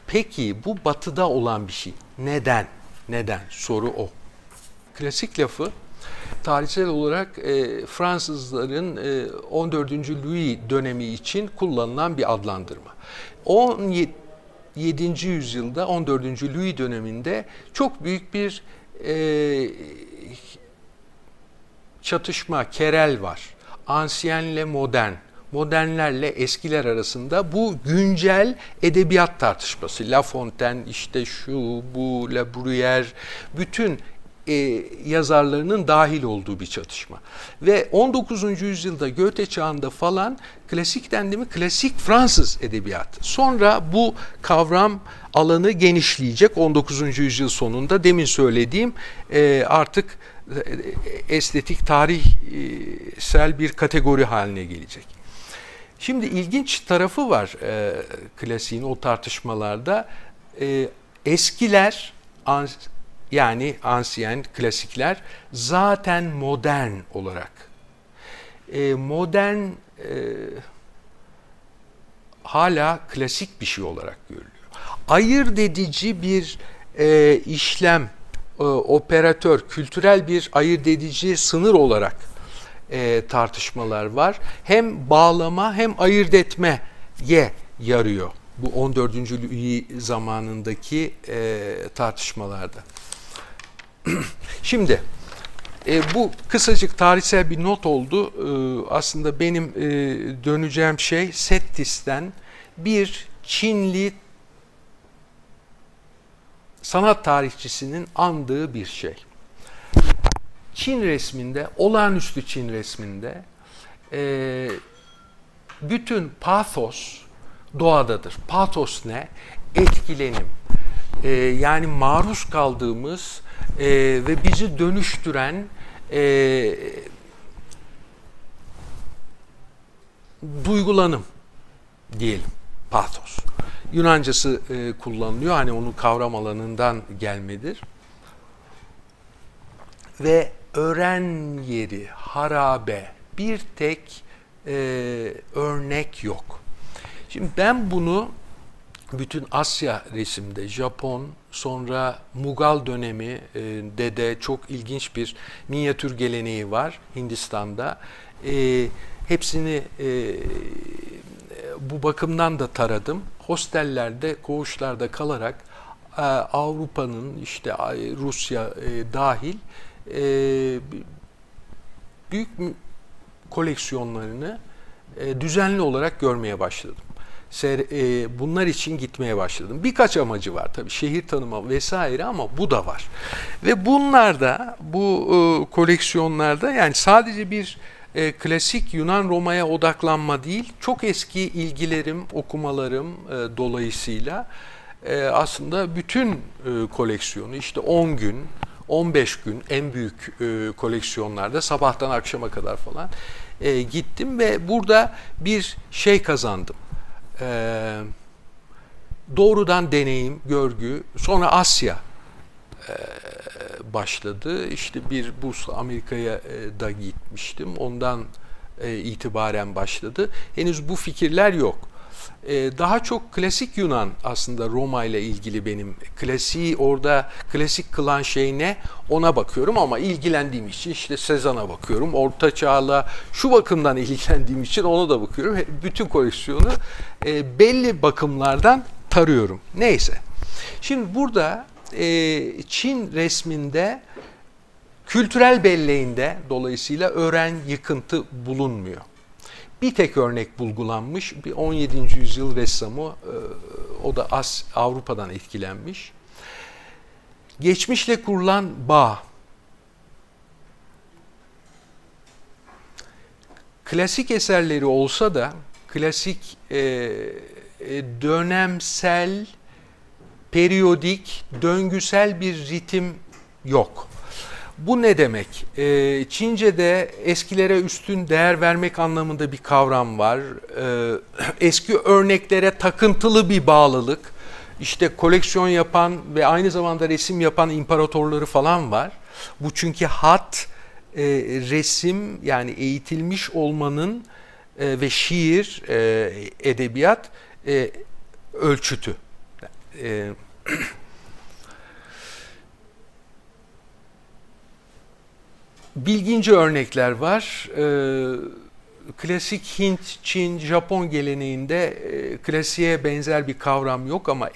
Peki bu batıda olan bir şey. Neden? Neden? Soru o. Klasik lafı tarihsel olarak Fransızların 14. Louis dönemi için kullanılan bir adlandırma. 17. yüzyılda 14. Louis döneminde çok büyük bir çatışma, kerel var. Ancien ile modern. modernlerle eskiler arasında bu güncel edebiyat tartışması. La Fontaine, işte şu, bu, La Bruyère, bütün yazarlarının dahil olduğu bir çatışma. Ve 19. yüzyılda Goethe çağında falan klasik dendi mi? Klasik Fransız edebiyatı. Sonra bu kavram alanı genişleyecek. 19. yüzyıl sonunda demin söylediğim artık estetik, tarihsel bir kategori haline gelecek. Şimdi ilginç tarafı var klasiğin o tartışmalarda. Eskiler, yani ansiyen klasikler zaten modern olarak. Modern hala klasik bir şey olarak görülüyor. Ayırt edici bir işlem, operatör, kültürel bir ayırt edici sınır olarak tartışmalar var. Hem bağlama hem ayırt etmeye yarıyor bu 14. Louis zamanındaki tartışmalarda. Şimdi bu kısacık tarihsel bir not oldu. Aslında benim döneceğim şey Settis'ten bir Çinli sanat tarihçisinin andığı bir şey. Çin resminde, olağanüstü Çin resminde bütün pathos doğadadır. Pathos ne? Etkilenim. Yani maruz kaldığımız ve bizi dönüştüren duygulanım diyelim. Pathos. Yunancası kullanılıyor. Hani onun kavram alanından gelmedir. Ve ören yeri, harabe, bir tek örnek yok. Şimdi ben bunu bütün Asya resimde, Japon, sonra Mughal döneminde de çok ilginç bir minyatür geleneği var Hindistan'da. Hepsini bu bakımdan da taradım. Hostellerde, koğuşlarda kalarak Avrupa'nın, işte Rusya dahil büyük koleksiyonlarını düzenli olarak görmeye başladım. Bunlar için gitmeye başladım. Birkaç amacı var tabii, şehir tanıma vesaire, ama bu da var. Ve bunlarda, bu koleksiyonlarda, yani sadece bir klasik Yunan Roma'ya odaklanma değil, çok eski ilgilerim, okumalarım dolayısıyla aslında bütün koleksiyonu, işte 10 gün, 15 gün en büyük koleksiyonlarda sabahtan akşama kadar falan gittim ve burada bir şey kazandım. Doğrudan deneyim, görgü, sonra Asya başladı. İşte bir burs Amerika'ya da gitmiştim. Ondan itibaren başladı. Henüz bu fikirler yok. Daha çok klasik Yunan, aslında Roma ile ilgili benim klasiği orada klasik kılan şey ne? Ona bakıyorum, ama ilgilendiğim için işte Sezan'a bakıyorum. Orta Çağ'la şu bakımdan ilgilendiğim için ona da bakıyorum. Bütün koleksiyonu belli bakımlardan tarıyorum. Neyse. Şimdi burada Çin resminde, kültürel belleğinde dolayısıyla ören yıkıntı bulunmuyor. Bir tek örnek bulgulanmış, bir 17. yüzyıl ressamı, o da Avrupa'dan etkilenmiş. Geçmişle kurulan bağ. Klasik eserleri olsa da, klasik dönemsel, periyodik, döngüsel bir ritim yok. Bu ne demek? Çince'de eskilere üstün değer vermek anlamında bir kavram var. Eski örneklere takıntılı bir bağlılık. İşte koleksiyon yapan ve aynı zamanda resim yapan imparatorları falan var. Bu çünkü hat, resim, yani eğitilmiş olmanın ve şiir, edebiyat ölçütü. Bilgince örnekler var. Klasik Hint, Çin, Japon geleneğinde klasiğe benzer bir kavram yok, ama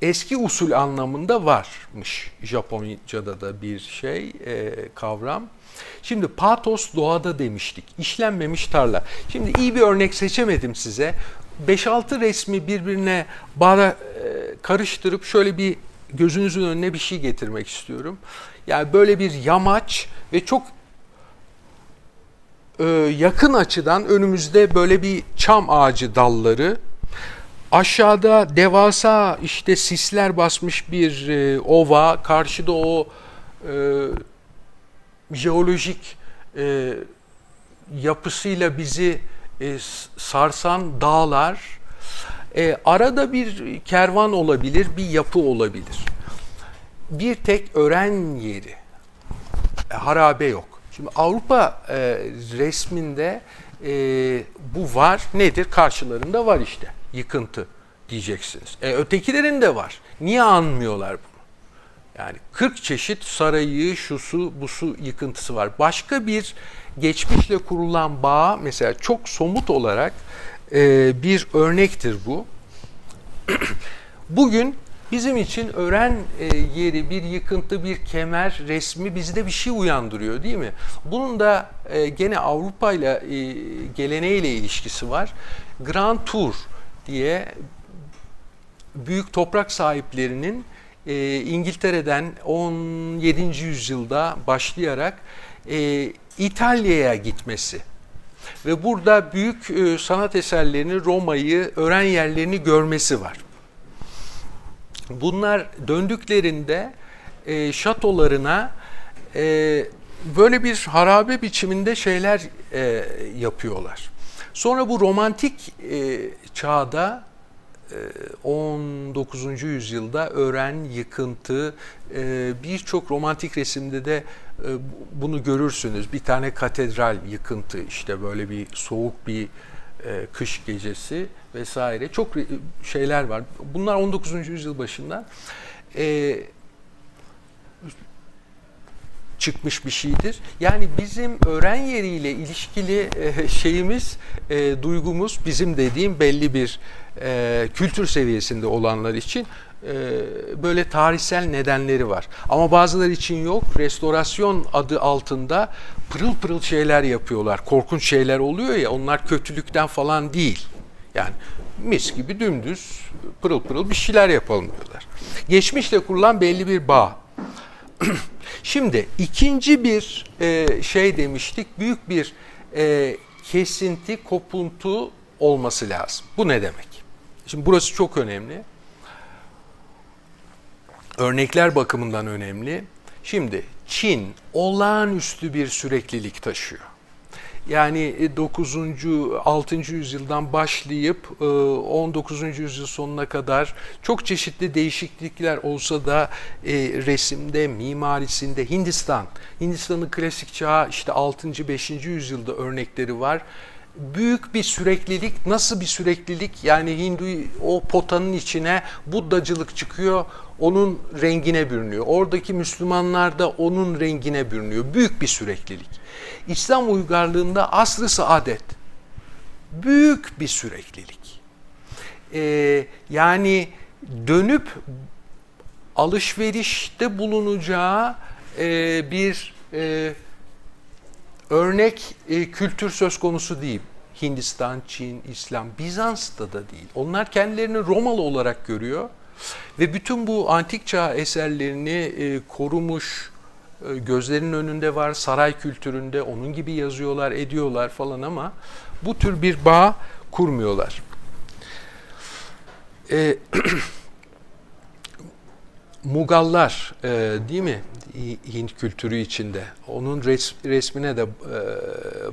eski usul anlamında varmış. Japonca'da da bir şey, kavram. Şimdi patos doğada demiştik. İşlenmemiş tarla. Şimdi iyi bir örnek seçemedim size. 5-6 resmi birbirine karıştırıp şöyle bir gözünüzün önüne bir şey getirmek istiyorum. Yani böyle bir yamaç ve çok yakın açıdan önümüzde böyle bir çam ağacı dalları. Aşağıda devasa işte sisler basmış bir ova, karşıda o jeolojik yapısıyla bizi sarsan dağlar, arada bir kervan olabilir, bir yapı olabilir. Bir tek ören yeri, harabe yok. Şimdi Avrupa resminde bu var, nedir? Karşılarında var işte. Yıkıntı diyeceksiniz. Ötekilerin de var. Niye anmıyorlar bunu? Yani 40 çeşit sarayı, şusu, busu yıkıntısı var. Başka bir geçmişle kurulan bağ mesela çok somut olarak bir örnektir bu. Bugün bizim için ören yeri, bir yıkıntı, bir kemer resmi bizde bir şey uyandırıyor değil mi? Bunun da gene Avrupa ile geleneğiyle ilişkisi var. Grand Tour diye büyük toprak sahiplerinin İngiltere'den 17. yüzyılda başlayarak İtalya'ya gitmesi ve burada büyük sanat eserlerini, Roma'yı, ören yerlerini görmesi var. Bunlar döndüklerinde şatolarına böyle bir harabe biçiminde şeyler yapıyorlar. Sonra bu romantik çağda 19. yüzyılda ören, yıkıntı, birçok romantik resimde de bunu görürsünüz. Bir tane katedral yıkıntı, işte böyle bir soğuk bir kış gecesi vesaire. Çok şeyler var. Bunlar 19. yüzyıl başından çıkmış bir şeydir. Yani bizim ören yeriyle ilişkili şeyimiz, duygumuz, bizim dediğim belli bir kültür seviyesinde olanlar için böyle tarihsel nedenleri var. Ama bazıları için yok. Restorasyon adı altında pırıl pırıl şeyler yapıyorlar. Korkunç şeyler oluyor ya, onlar kötülükten falan değil. Yani mis gibi dümdüz pırıl pırıl bir şeyler yapalım diyorlar. Geçmişle kurulan belli bir bağ. Şimdi ikinci bir şey demiştik, büyük bir kesinti, kopuntu olması lazım. Bu ne demek? Şimdi burası çok önemli. Örnekler bakımından önemli. Şimdi Çin olağanüstü bir süreklilik taşıyor. Yani 9. 6. yüzyıldan başlayıp 19. yüzyıl sonuna kadar çok çeşitli değişiklikler olsa da resimde, mimarisinde, Hindistan'ın klasik çağı işte 6. 5. yüzyılda örnekleri var. Büyük bir süreklilik, nasıl bir süreklilik? Yani Hindu o potanın içine Buddacılık çıkıyor, onun rengine bürünüyor. Oradaki Müslümanlar da onun rengine bürünüyor. Büyük bir süreklilik. İslam uygarlığında asr-ı saadet. Büyük bir süreklilik. Yani dönüp alışverişte bulunacağı bir örnek kültür söz konusu değil. Hindistan, Çin, İslam, Bizans'ta da değil. Onlar kendilerini Romalı olarak görüyor. Ve bütün bu antik çağ eserlerini korumuş, gözlerinin önünde var, saray kültüründe onun gibi yazıyorlar, ediyorlar falan ama bu tür bir bağ kurmuyorlar. Mugallar değil mi? Hint kültürü içinde. Onun resmine de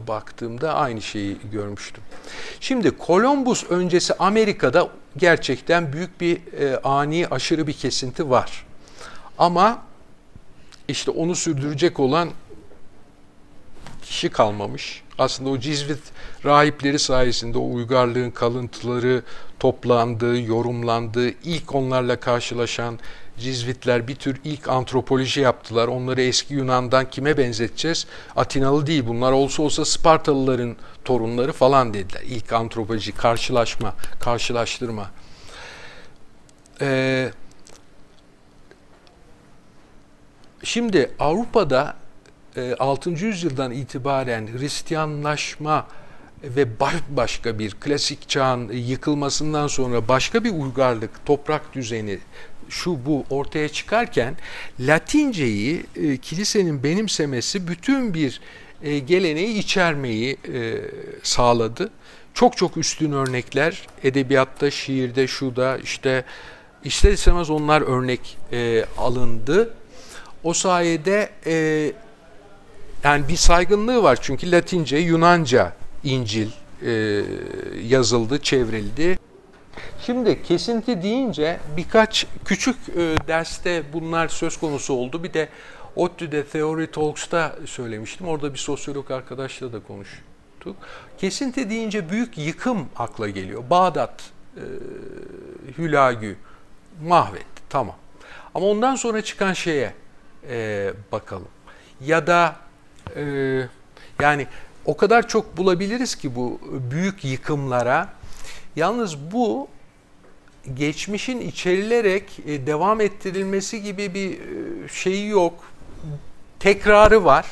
baktığımda aynı şeyi görmüştüm. Şimdi Columbus öncesi Amerika'da gerçekten büyük bir ani, aşırı bir kesinti var. Ama işte onu sürdürecek olan kişi kalmamış. Aslında o Cizvit rahipleri sayesinde o uygarlığın kalıntıları toplandı, yorumlandı. İlk onlarla karşılaşan Cizvitler bir tür ilk antropoloji yaptılar. Onları eski Yunan'dan kime benzeteceğiz? Atinalı değil bunlar, olsa olsa Spartalıların torunları falan dediler. İlk antropoloji, karşılaşma, karşılaştırma. Şimdi Avrupa'da 6. yüzyıldan itibaren Hristiyanlaşma ve başka bir klasik çağın yıkılmasından sonra başka bir uygarlık, toprak düzeni, şu bu ortaya çıkarken Latince'yi kilisenin benimsemesi bütün bir geleneği içermeyi sağladı. Çok çok üstün örnekler edebiyatta, şiirde, şuda işte ister istemez onlar örnek alındı. O sayede yani bir saygınlığı var çünkü Latince, Yunanca, İncil yazıldı, çevrildi. Şimdi kesinti deyince birkaç küçük derste bunlar söz konusu oldu. Bir de ODTÜ'de Theory Talks'ta söylemiştim. Orada bir sosyolog arkadaşla da konuştuk. Kesinti deyince büyük yıkım akla geliyor. Bağdat, Hülagü mahvetti, tamam. Ama ondan sonra çıkan şeye bakalım. Ya da yani o kadar çok bulabiliriz ki bu büyük yıkımlara. Yalnız bu geçmişin içerilerek devam ettirilmesi gibi bir şeyi yok. Tekrarı var.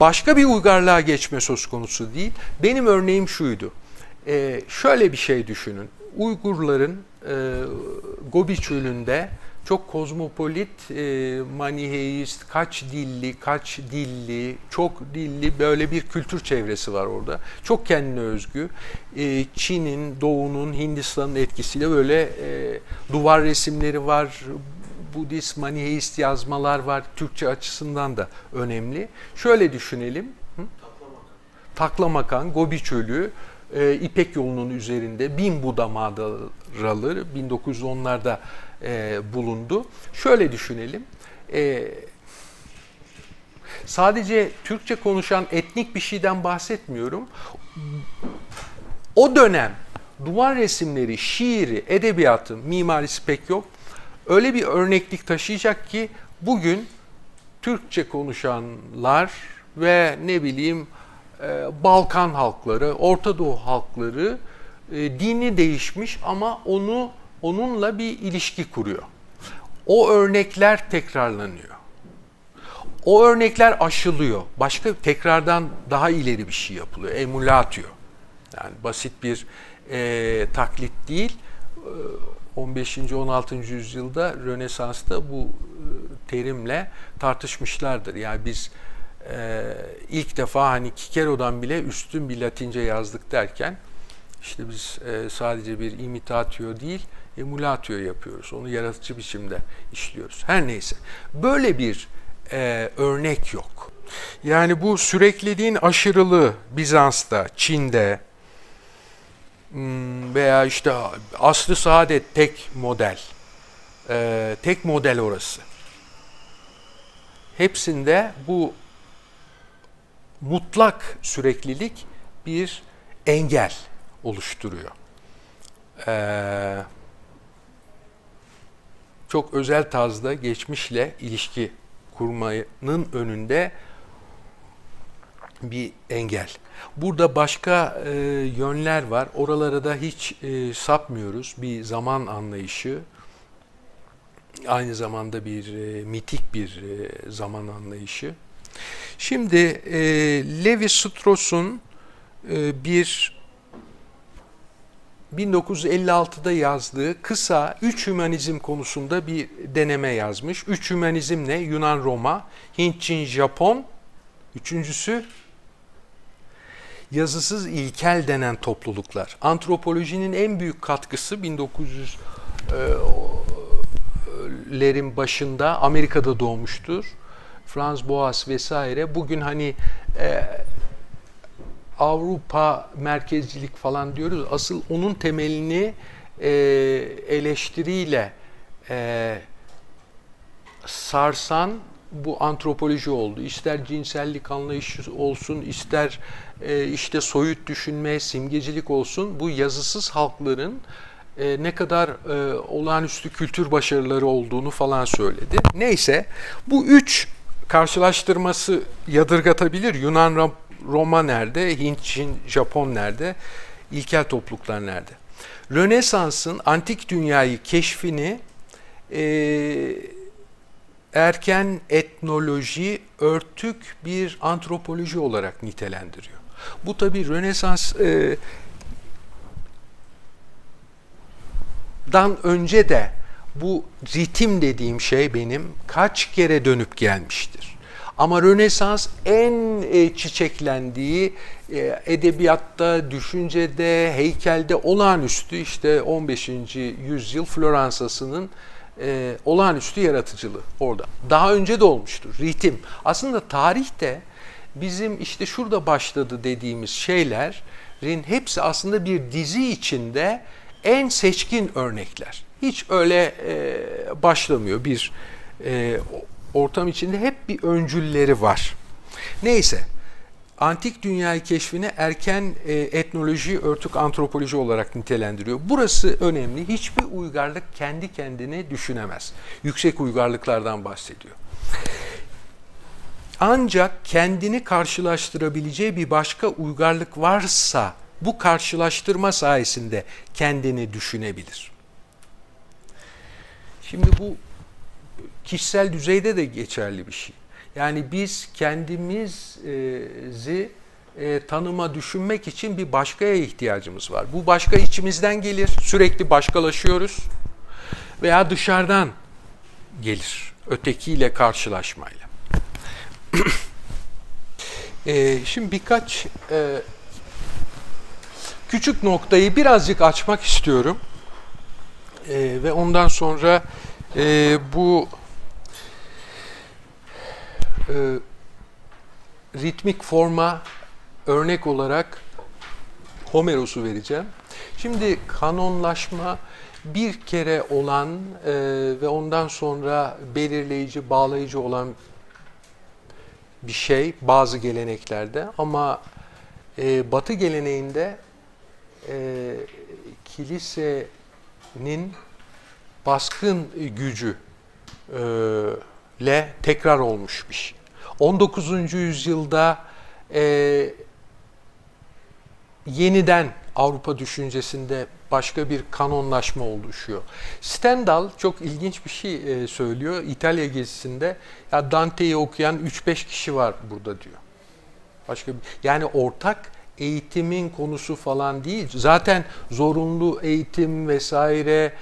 Başka bir uygarlığa geçme söz konusu değil. Benim örneğim şuydu. Şöyle bir şey düşünün. Uygurların Gobi çölünde çok kozmopolit, maniheist, çok dilli böyle bir kültür çevresi var orada. Çok kendine özgü. Çin'in, Doğu'nun, Hindistan'ın etkisiyle böyle duvar resimleri var, Budist, maniheist yazmalar var. Türkçe açısından da önemli. Şöyle düşünelim. Hı? Taklamakan, Gobi çölü, İpek yolunun üzerinde bin Buda mağaraları 1910'larda bulundu. Şöyle düşünelim, sadece Türkçe konuşan etnik bir şeyden bahsetmiyorum. O dönem duvar resimleri, şiiri, edebiyatı, mimarisi pek yok. Öyle bir örneklik taşıyacak ki bugün Türkçe konuşanlar ve ne bileyim Balkan halkları, Orta Doğu halkları dini değişmiş ama onunla bir ilişki kuruyor. O örnekler tekrarlanıyor. O örnekler aşılıyor. Başka tekrardan daha ileri bir şey yapılıyor. Emulatıyor. Yani basit bir taklit değil. 15. 16. yüzyılda Rönesans'ta bu terimle tartışmışlardır. Yani biz ilk defa hani Kikero'dan bile üstün bir Latince yazdık derken işte biz sadece bir imitatio değil, emulatio yapıyoruz. Onu yaratıcı biçimde işliyoruz. Her neyse. Böyle bir örnek yok. Yani bu sürekliliğin aşırılığı Bizans'ta, Çin'de veya işte Asr-ı Saadet tek model. Tek model orası. Hepsinde bu mutlak süreklilik bir engel oluşturuyor. Çok özel tarzda geçmişle ilişki kurmanın önünde bir engel. Burada başka yönler var. Oralara da hiç sapmıyoruz. Bir zaman anlayışı, aynı zamanda bir mitik bir zaman anlayışı. Şimdi Levi-Strauss'un bir 1956'da yazdığı kısa üç hümanizm konusunda bir deneme yazmış. Üç hümanizm ne? Yunan, Roma, Hint, Çin, Japon. Üçüncüsü yazısız ilkel denen topluluklar. Antropolojinin en büyük katkısı 1900'lerin başında Amerika'da doğmuştur. Franz Boas vesaire. Bugün hani Avrupa merkezcilik falan diyoruz. Asıl onun temelini eleştiriyle sarsan bu antropoloji oldu. İster cinsellik anlayışı olsun, ister işte soyut düşünme, simgecilik olsun. Bu yazısız halkların ne kadar olağanüstü kültür başarıları olduğunu falan söyledi. Neyse, bu üç karşılaştırması yadırgatabilir. Yunan, Roma nerede? Hint, Çin, Japon nerede? İlkel topluluklar nerede? Rönesans'ın antik dünyayı keşfini erken etnoloji örtük bir antropoloji olarak nitelendiriyor. Bu tabii Rönesans'dan önce de bu ritim dediğim şey benim kaç kere dönüp gelmiştir. Ama Rönesans en çiçeklendiği edebiyatta, düşüncede, heykelde olağanüstü işte 15. yüzyıl Floransa'sının olağanüstü yaratıcılığı orada. Daha önce de olmuştur ritim. Aslında tarihte bizim işte şurada başladı dediğimiz şeylerin hepsi aslında bir dizi içinde en seçkin örnekler. Hiç öyle başlamıyor bir ortam içinde hep bir öncülleri var. Neyse, antik dünyayı keşfini erken etnoloji, örtük antropoloji olarak nitelendiriyor. Burası önemli. Hiçbir uygarlık kendi kendini düşünemez. Yüksek uygarlıklardan bahsediyor. Ancak kendini karşılaştırabileceği bir başka uygarlık varsa bu karşılaştırma sayesinde kendini düşünebilir. Şimdi bu kişisel düzeyde de geçerli bir şey. Yani biz kendimizi tanıma, düşünmek için bir başkaya ihtiyacımız var. Bu başka içimizden gelir, sürekli başkalaşıyoruz veya dışarıdan gelir, ötekiyle karşılaşmayla. Şimdi birkaç küçük noktayı birazcık açmak istiyorum ve ondan sonra bu ritmik forma örnek olarak Homeros'u vereceğim. Şimdi kanonlaşma bir kere olan ve ondan sonra belirleyici, bağlayıcı olan bir şey bazı geleneklerde, ama Batı geleneğinde kilisenin baskın gücüyle tekrar olmuş bir şey. 19. yüzyılda yeniden Avrupa düşüncesinde başka bir kanonlaşma oluşuyor. Stendhal çok ilginç bir şey söylüyor İtalya gezisinde. Ya Dante'yi okuyan 3-5 kişi var burada diyor. Başka bir, yani ortak eğitimin konusu falan değil. Zaten zorunlu eğitim vesaire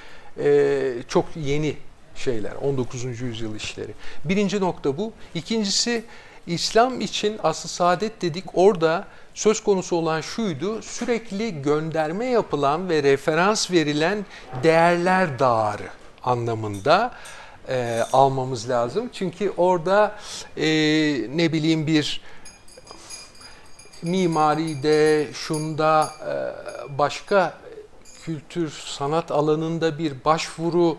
çok yeni şeyler, 19. yüzyıl işleri. Birinci nokta bu. İkincisi, İslam için asıl saadet dedik, orada söz konusu olan şuydu: sürekli gönderme yapılan ve referans verilen değerler dağarı anlamında almamız lazım. Çünkü orada ne bileyim bir mimaride, şunda, başka kültür, sanat alanında bir başvuru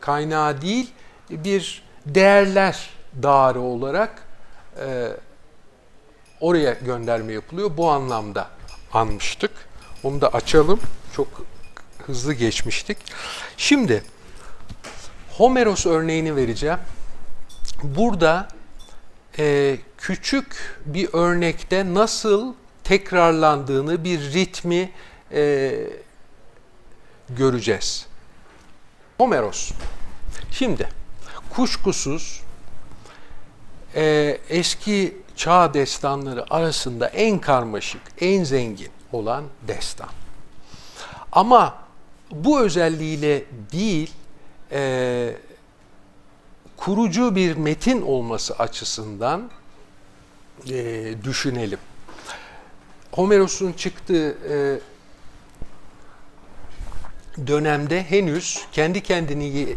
kaynağı değil, bir değerler dağarı olarak oraya gönderme yapılıyor. Bu anlamda anmıştık. Onu da açalım. Çok hızlı geçmiştik. Şimdi Homeros örneğini vereceğim. Burada küçük bir örnekte nasıl tekrarlandığını, bir ritmi göreceğiz. Homeros. Şimdi kuşkusuz eski çağ destanları arasında en karmaşık, en zengin olan destan. Ama bu özelliğiyle değil, kurucu bir metin olması açısından düşünelim. Homeros'un çıktığı dönemde henüz kendi kendini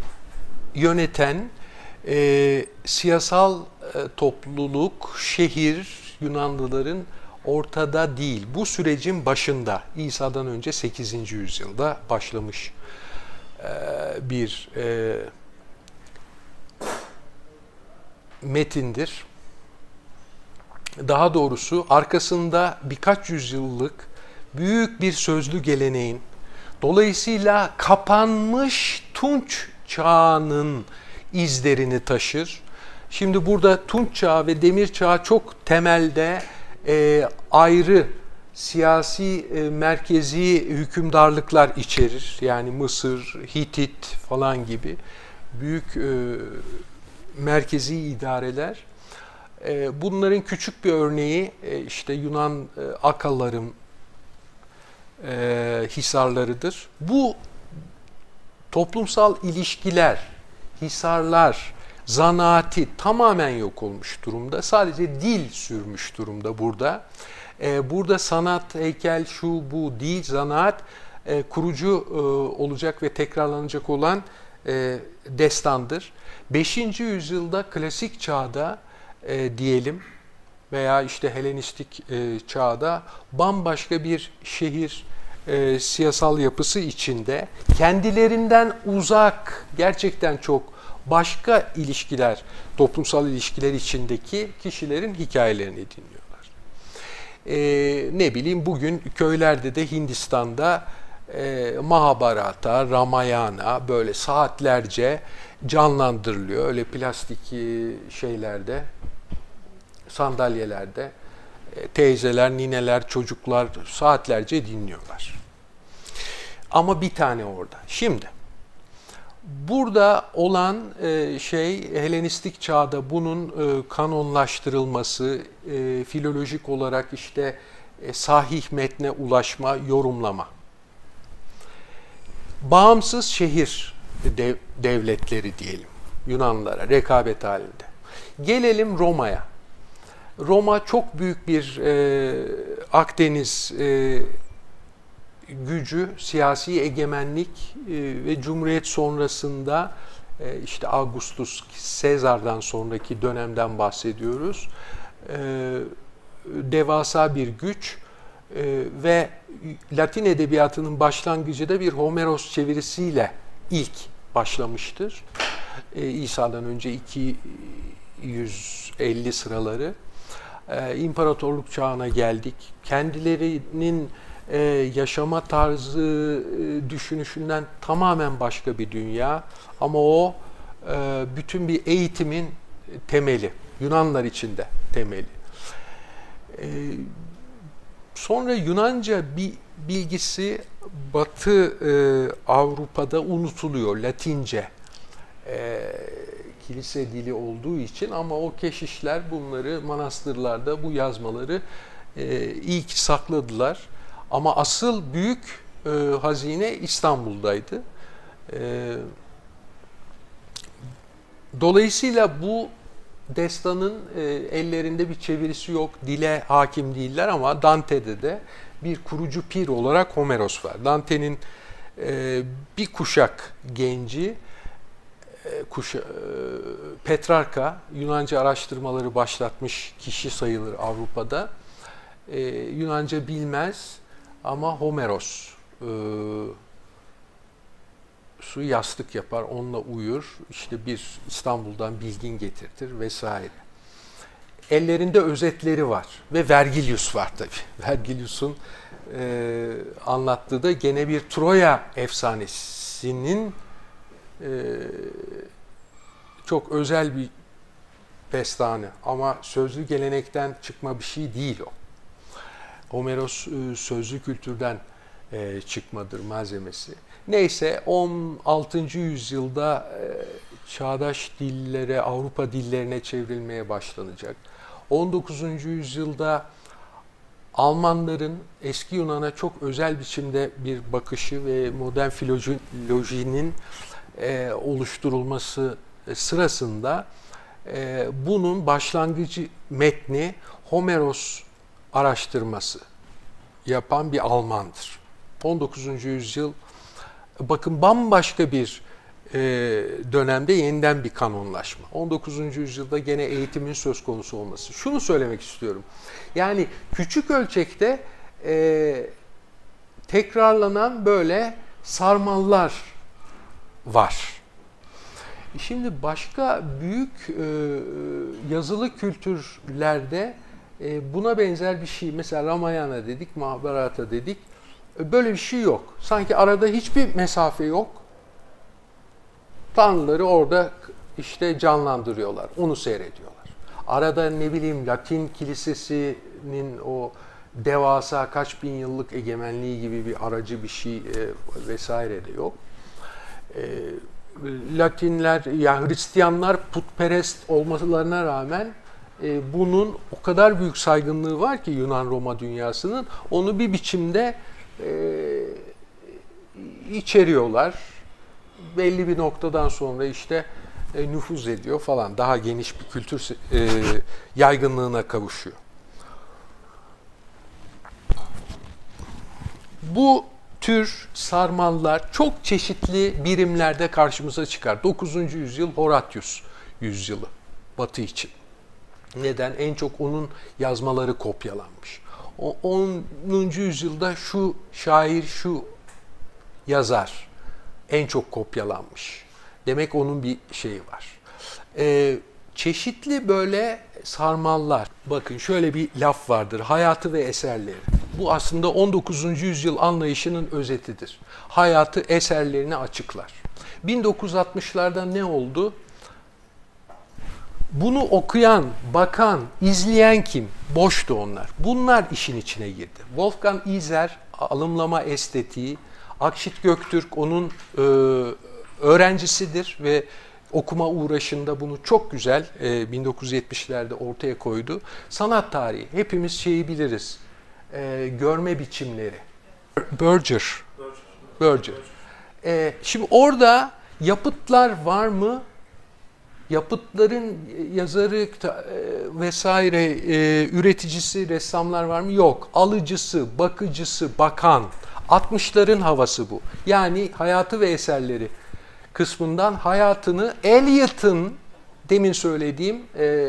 yöneten siyasal topluluk, şehir, Yunanlıların ortada değil. Bu sürecin başında, İsa'dan önce 8. yüzyılda başlamış bir metindir. Daha doğrusu arkasında birkaç yüzyıllık büyük bir sözlü geleneğin, dolayısıyla kapanmış Tunç çağının izlerini taşır. Şimdi burada Tunç çağı ve Demir çağı çok temelde ayrı siyasi merkezi hükümdarlıklar içerir. Yani Mısır, Hitit falan gibi büyük merkezi idareler. Bunların küçük bir örneği işte Yunan akalarım hisarlarıdır. Bu toplumsal ilişkiler, hisarlar, zanaati tamamen yok olmuş durumda. Sadece dil sürmüş durumda burada. Burada sanat, heykel, şu, bu değil, zanaat kurucu olacak ve tekrarlanacak olan destandır. 5. yüzyılda klasik çağda diyelim veya işte Helenistik çağda bambaşka bir şehir siyasal yapısı içinde kendilerinden uzak, gerçekten çok başka ilişkiler, toplumsal ilişkiler içindeki kişilerin hikayelerini dinliyorlar. Ne bileyim, bugün köylerde de Hindistan'da Mahabharata, Ramayana böyle saatlerce canlandırılıyor. Öyle plastik şeylerde, sandalyelerde teyzeler, nineler, çocuklar saatlerce dinliyorlar. Ama bir tane orada. Şimdi burada olan şey, Helenistik çağda bunun kanonlaştırılması, filolojik olarak işte sahih metne ulaşma, yorumlama. Bağımsız şehir devletleri diyelim Yunanlara, rekabet halinde. Gelelim Roma'ya. Roma çok büyük bir Akdeniz gücü, siyasi egemenlik ve Cumhuriyet sonrasında işte Augustus Sezar'dan sonraki dönemden bahsediyoruz. Devasa bir güç ve Latin edebiyatının başlangıcı da bir Homeros çevirisiyle ilk başlamıştır. İsa'dan önce 250 sıraları. İmparatorluk çağına geldik. Kendilerinin yaşama tarzı, düşünüşünden tamamen başka bir dünya. Ama o bütün bir eğitimin temeli. Yunanlar için de temeli. Sonra Yunanca bir bilgisi Batı Avrupa'da unutuluyor. Latince kilise dili olduğu için, ama o keşişler bunları manastırlarda, bu yazmaları iyi ki sakladılar. Ama asıl büyük hazine İstanbul'daydı. Dolayısıyla bu destanın ellerinde bir çevirisi yok, dile hakim değiller, ama Dante'de de bir kurucu pir olarak Homeros var. Dante'nin bir kuşak genci, Petrarca, Yunanca araştırmaları başlatmış kişi sayılır Avrupa'da. Yunanca bilmez ama Homeros su yastık yapar, onunla uyur, işte bir İstanbul'dan bilgin getirtir vesaire. Ellerinde özetleri var ve Vergilius var tabii. Vergilius'un anlattığı da gene bir Troya efsanesinin çok özel bir destanı, ama sözlü gelenekten çıkma bir şey değil o. Homeros sözlü kültürden çıkmadır malzemesi. Neyse, 16. yüzyılda çağdaş dillere, Avrupa dillerine çevrilmeye başlanacak. 19. yüzyılda Almanların eski Yunan'a çok özel biçimde bir bakışı ve modern filolojinin oluşturulması sırasında bunun başlangıcı metni Homeros araştırması yapan bir Almandır. 19. yüzyıl, bakın, bambaşka bir dönemde yeniden bir kanonlaşma. 19. yüzyılda gene eğitimin söz konusu olması. Şunu söylemek istiyorum. Yani küçük ölçekte tekrarlanan böyle sarmallar var. Şimdi başka büyük yazılı kültürlerde buna benzer bir şey, mesela Ramayana dedik, Mahabharata dedik, böyle bir şey yok. Sanki arada hiçbir mesafe yok. Tanrıları orada işte canlandırıyorlar, onu seyrediyorlar. Arada ne bileyim Latin kilisesinin o devasa kaç bin yıllık egemenliği gibi bir aracı bir şey vesaire de yok. Latinler ya Hristiyanlar putperest olmalarına rağmen bunun o kadar büyük saygınlığı var ki Yunan-Roma dünyasının, onu bir biçimde içeriyorlar. Belli bir noktadan sonra işte nüfuz ediyor falan. Daha geniş bir kültür yaygınlığına kavuşuyor. Bu tür sarmallar çok çeşitli birimlerde karşımıza çıkar. 9. yüzyıl Horatius yüzyılı Batı için. Neden? En çok onun yazmaları kopyalanmış. 10. yüzyılda şu şair, şu yazar en çok kopyalanmış. Demek onun bir şeyi var. Çeşitli böyle sarmallar. Bakın şöyle bir laf vardır. Hayatı ve eserleri. Bu aslında 19. yüzyıl anlayışının özetidir. Hayatı eserlerini açıklar. 1960'larda ne oldu? Bunu okuyan, bakan, izleyen kim? Boştu onlar. Bunlar işin içine girdi. Wolfgang Iser alımlama estetiği, Akşit Göktürk onun öğrencisidir ve okuma uğraşında bunu çok güzel 1970'lerde ortaya koydu. Sanat tarihi, hepimiz şeyi biliriz, görme biçimleri. Berger. Şimdi orada yapıtlar var mı? Yapıtların yazarı vesaire, üreticisi, ressamlar var mı? Yok. Alıcısı, bakıcısı, bakan. 60'ların havası bu. Yani hayatı ve eserleri kısmından hayatını Eliot'ın, demin söylediğim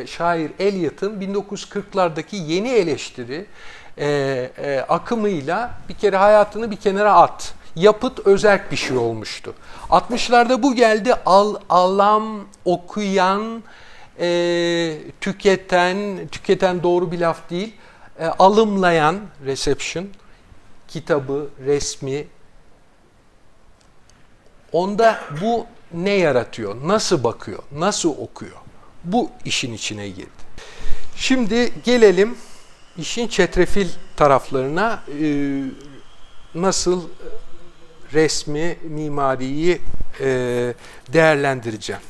şair Eliot'ın 1940'lardaki yeni eleştiri akımıyla bir kere hayatını bir kenara at. Yapıt özerk bir şey olmuştu. 60'larda bu geldi. Alan, okuyan, tüketen doğru bir laf değil, alımlayan, reception, kitabı, resmi. Onda bu ne yaratıyor, nasıl bakıyor, nasıl okuyor? Bu işin içine girdi. Şimdi gelelim işin çetrefil taraflarına, nasıl resmi, mimariyi değerlendireceğim.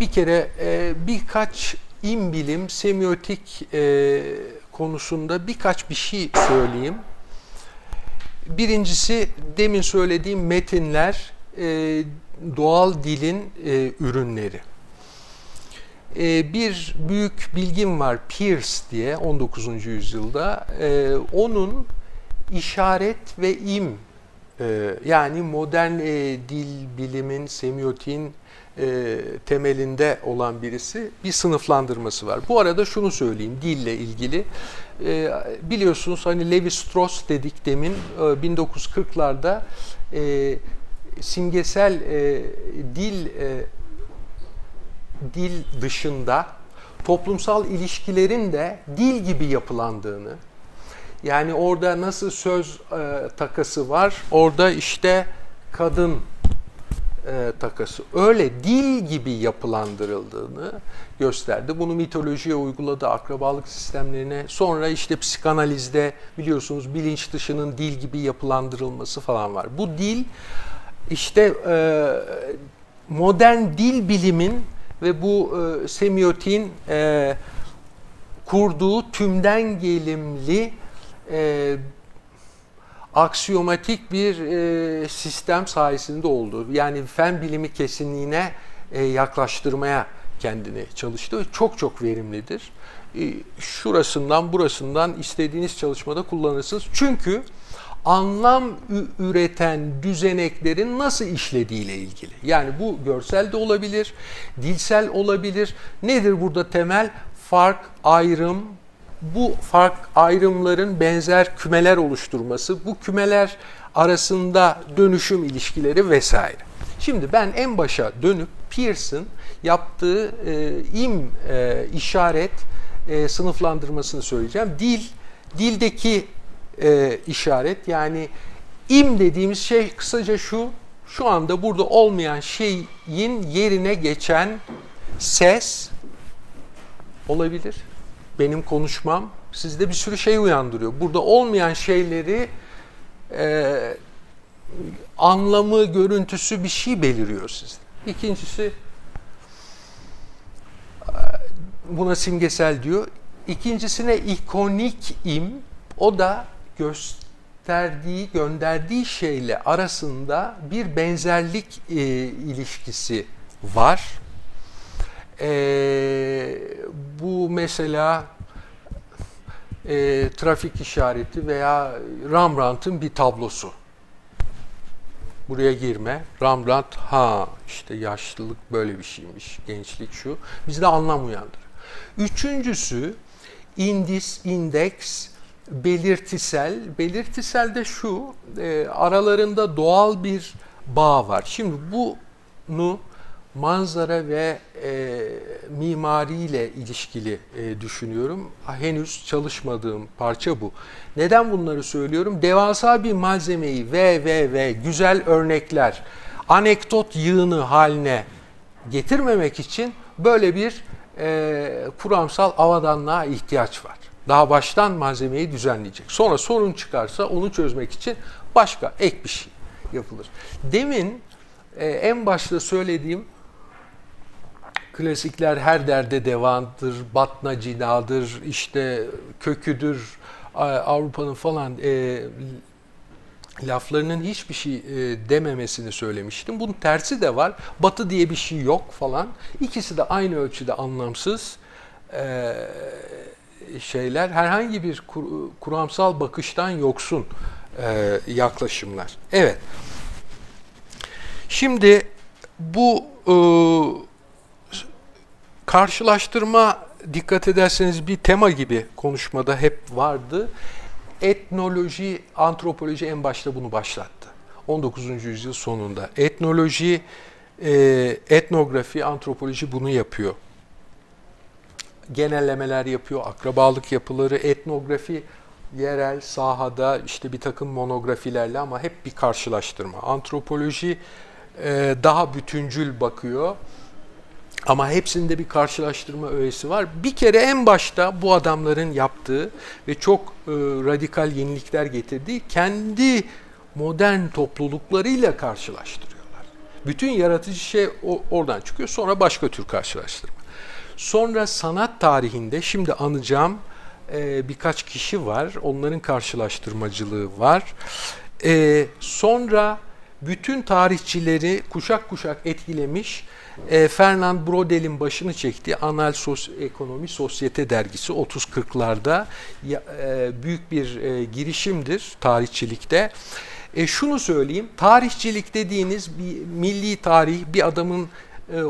Bir kere birkaç imbilim, semiotik konusunda birkaç bir şey söyleyeyim. Birincisi demin söylediğim metinler, doğal dilin ürünleri. Bir büyük bilgin var, Peirce diye 19. yüzyılda. Onun işaret ve im, yani modern dil bilimin, semiotiğin temelinde olan birisi, bir sınıflandırması var. Bu arada şunu söyleyeyim dille ilgili. Biliyorsunuz hani Levi-Strauss dedik demin, 1940'larda simgesel dil dışında toplumsal ilişkilerin de dil gibi yapılandığını, yani orada nasıl söz takası var, orada işte kadın takası, öyle dil gibi yapılandırıldığını gösterdi. Bunu mitolojiye uyguladı, akrabalık sistemlerine. Sonra işte psikanalizde biliyorsunuz bilinç dışının dil gibi yapılandırılması falan var. Bu dil işte modern dil bilimin ve bu semiotiğin kurduğu tümden gelimli aksiyomatik bir sistem sayesinde oldu. Yani fen bilimi kesinliğine yaklaştırmaya kendini çalıştı. Çok çok verimlidir. Şurasından burasından istediğiniz çalışmada kullanırsınız. Çünkü anlam üreten düzeneklerin nasıl işlediğiyle ilgili. Yani bu görsel de olabilir, dilsel olabilir. Nedir burada temel? Fark, ayrım. Bu fark ayrımların benzer kümeler oluşturması, bu kümeler arasında dönüşüm ilişkileri vesaire. Şimdi ben en başa dönüp Peirce'ın yaptığı im işaret sınıflandırmasını söyleyeceğim. Dildeki işaret, yani im dediğimiz şey kısaca şu anda burada olmayan şeyin yerine geçen ses olabilir. Benim konuşmam sizde bir sürü şey uyandırıyor. Burada olmayan şeyleri anlamı, görüntüsü bir şey beliriyor sizde. İkincisi, buna simgesel diyor. İkincisine ikonik im, o da gönderdiği şeyle arasında bir benzerlik ilişkisi var. Bu mesela trafik işareti veya Rembrandt'ın bir tablosu. Buraya girme. Rembrandt, ha işte yaşlılık böyle bir şeymiş, gençlik şu. Bizde anlam uyandırır. Üçüncüsü indis, indeks, belirtisel. Belirtisel de şu, aralarında doğal bir bağ var. Şimdi bunu manzara ve mimariyle ilişkili düşünüyorum. Henüz çalışmadığım parça bu. Neden bunları söylüyorum? Devasa bir malzemeyi ve güzel örnekler, anekdot yığını haline getirmemek için böyle bir kuramsal avadanlığa ihtiyaç var. Daha baştan malzemeyi düzenleyecek. Sonra sorun çıkarsa onu çözmek için başka ek bir şey yapılır. Demin en başta söylediğim klasikler her derde devandır, batna ciladır, işte köküdür, Avrupa'nın falan laflarının hiçbir şey dememesini söylemiştim. Bunun tersi de var. Batı diye bir şey yok falan. İkisi de aynı ölçüde anlamsız şeyler. Herhangi bir kuramsal bakıştan yoksun yaklaşımlar. Evet. Şimdi bu karşılaştırma, dikkat ederseniz bir tema gibi konuşmada hep vardı. Etnoloji, antropoloji en başta bunu başlattı. 19. yüzyıl sonunda. Etnoloji, etnografi, antropoloji bunu yapıyor. Genellemeler yapıyor, akrabalık yapıları, etnografi yerel sahada işte bir takım monografilerle ama hep bir karşılaştırma. Antropoloji daha bütüncül bakıyor ama hepsinde bir karşılaştırma öğesi var. Bir kere en başta bu adamların yaptığı ve çok radikal yenilikler getirdiği, kendi modern topluluklarıyla karşılaştırıyorlar. Bütün yaratıcı şey oradan çıkıyor, sonra başka tür karşılaştırma. Sonra sanat tarihinde şimdi anacağım birkaç kişi var, onların karşılaştırmacılığı var. Sonra bütün tarihçileri kuşak kuşak etkilemiş Fernand Brodel'in başını çektiği Annales Ekonomi Sosyete dergisi 30-40'larda büyük bir girişimdir tarihçilikte. Şunu söyleyeyim, tarihçilik dediğiniz bir milli tarih, bir adamın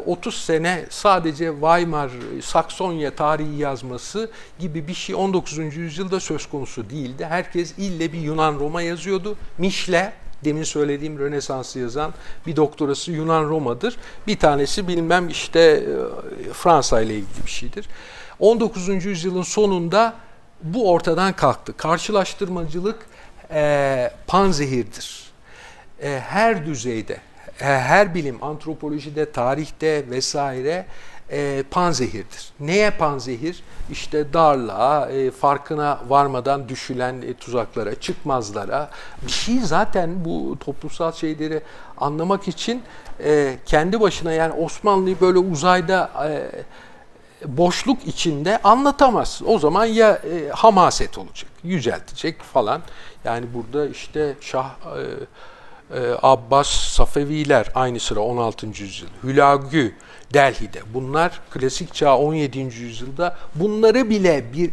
30 sene sadece Weimar, Saksonya tarihi yazması gibi bir şey 19. yüzyılda söz konusu değildi. Herkes ille bir Yunan Roma yazıyordu. Michele, demin söylediğim Rönesans'ı yazan, bir doktorası Yunan Roma'dır. Bir tanesi bilmem işte Fransa ile ilgili bir şeydir. 19. yüzyılın sonunda bu ortadan kalktı. Karşılaştırmacılık panzehirdir. Her düzeyde. Her bilim, antropolojide, tarihte vesaire panzehirdir. Neye panzehir? İşte darlığa, farkına varmadan düşülen tuzaklara, çıkmazlara. Bir şey zaten bu toplumsal şeyleri anlamak için kendi başına, yani Osmanlı'yı böyle uzayda boşluk içinde anlatamazsın. O zaman ya hamaset olacak, yüceltecek falan. Yani burada işte Şah... Abbas, Safeviler aynı sıra 16. yüzyıl, Hülagü, Delhi'de. Bunlar klasik çağ 17. yüzyılda bunları bile bir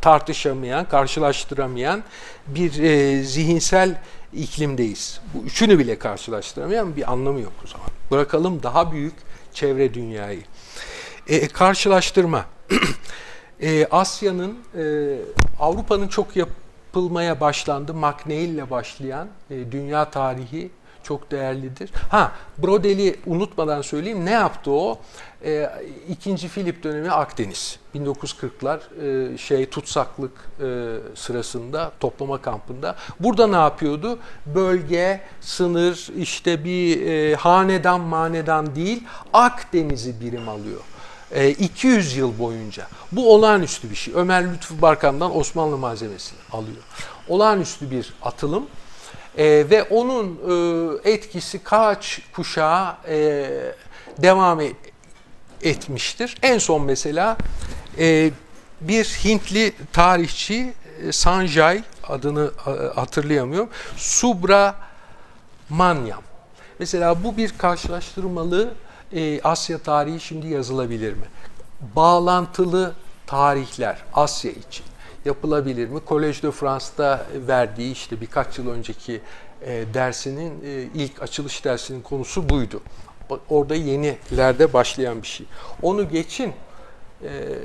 tartışamayan, karşılaştıramayan bir zihinsel iklimdeyiz. Bu üçünü bile karşılaştıramayan, bir anlamı yok o zaman. Bırakalım daha büyük çevre dünyayı. Karşılaştırma. Asya'nın, Avrupa'nın çok yapılmaya başlandı. MacNeill'le başlayan dünya tarihi çok değerlidir. Ha, Brodel'i unutmadan söyleyeyim. Ne yaptı o? İkinci Filip dönemi Akdeniz. 1940'lar tutsaklık sırasında, toplama kampında. Burada ne yapıyordu? Bölge, sınır, işte bir hanedan manedan değil, Akdeniz'i birim alıyor. 200 yıl boyunca. Bu olağanüstü bir şey. Ömer Lütfü Barkan'dan Osmanlı malzemesini alıyor. Olağanüstü bir atılım ve onun etkisi kaç kuşağa devam etmiştir. En son mesela bir Hintli tarihçi, Sanjay, adını hatırlayamıyorum, Subrahmanyam. Mesela bu bir karşılaştırmalı Asya tarihi şimdi yazılabilir mi? Bağlantılı tarihler Asya için yapılabilir mi? Collège de France'da verdiği işte birkaç yıl önceki dersinin, ilk açılış dersinin konusu buydu. Orada yenilerde başlayan bir şey. Onu geçin,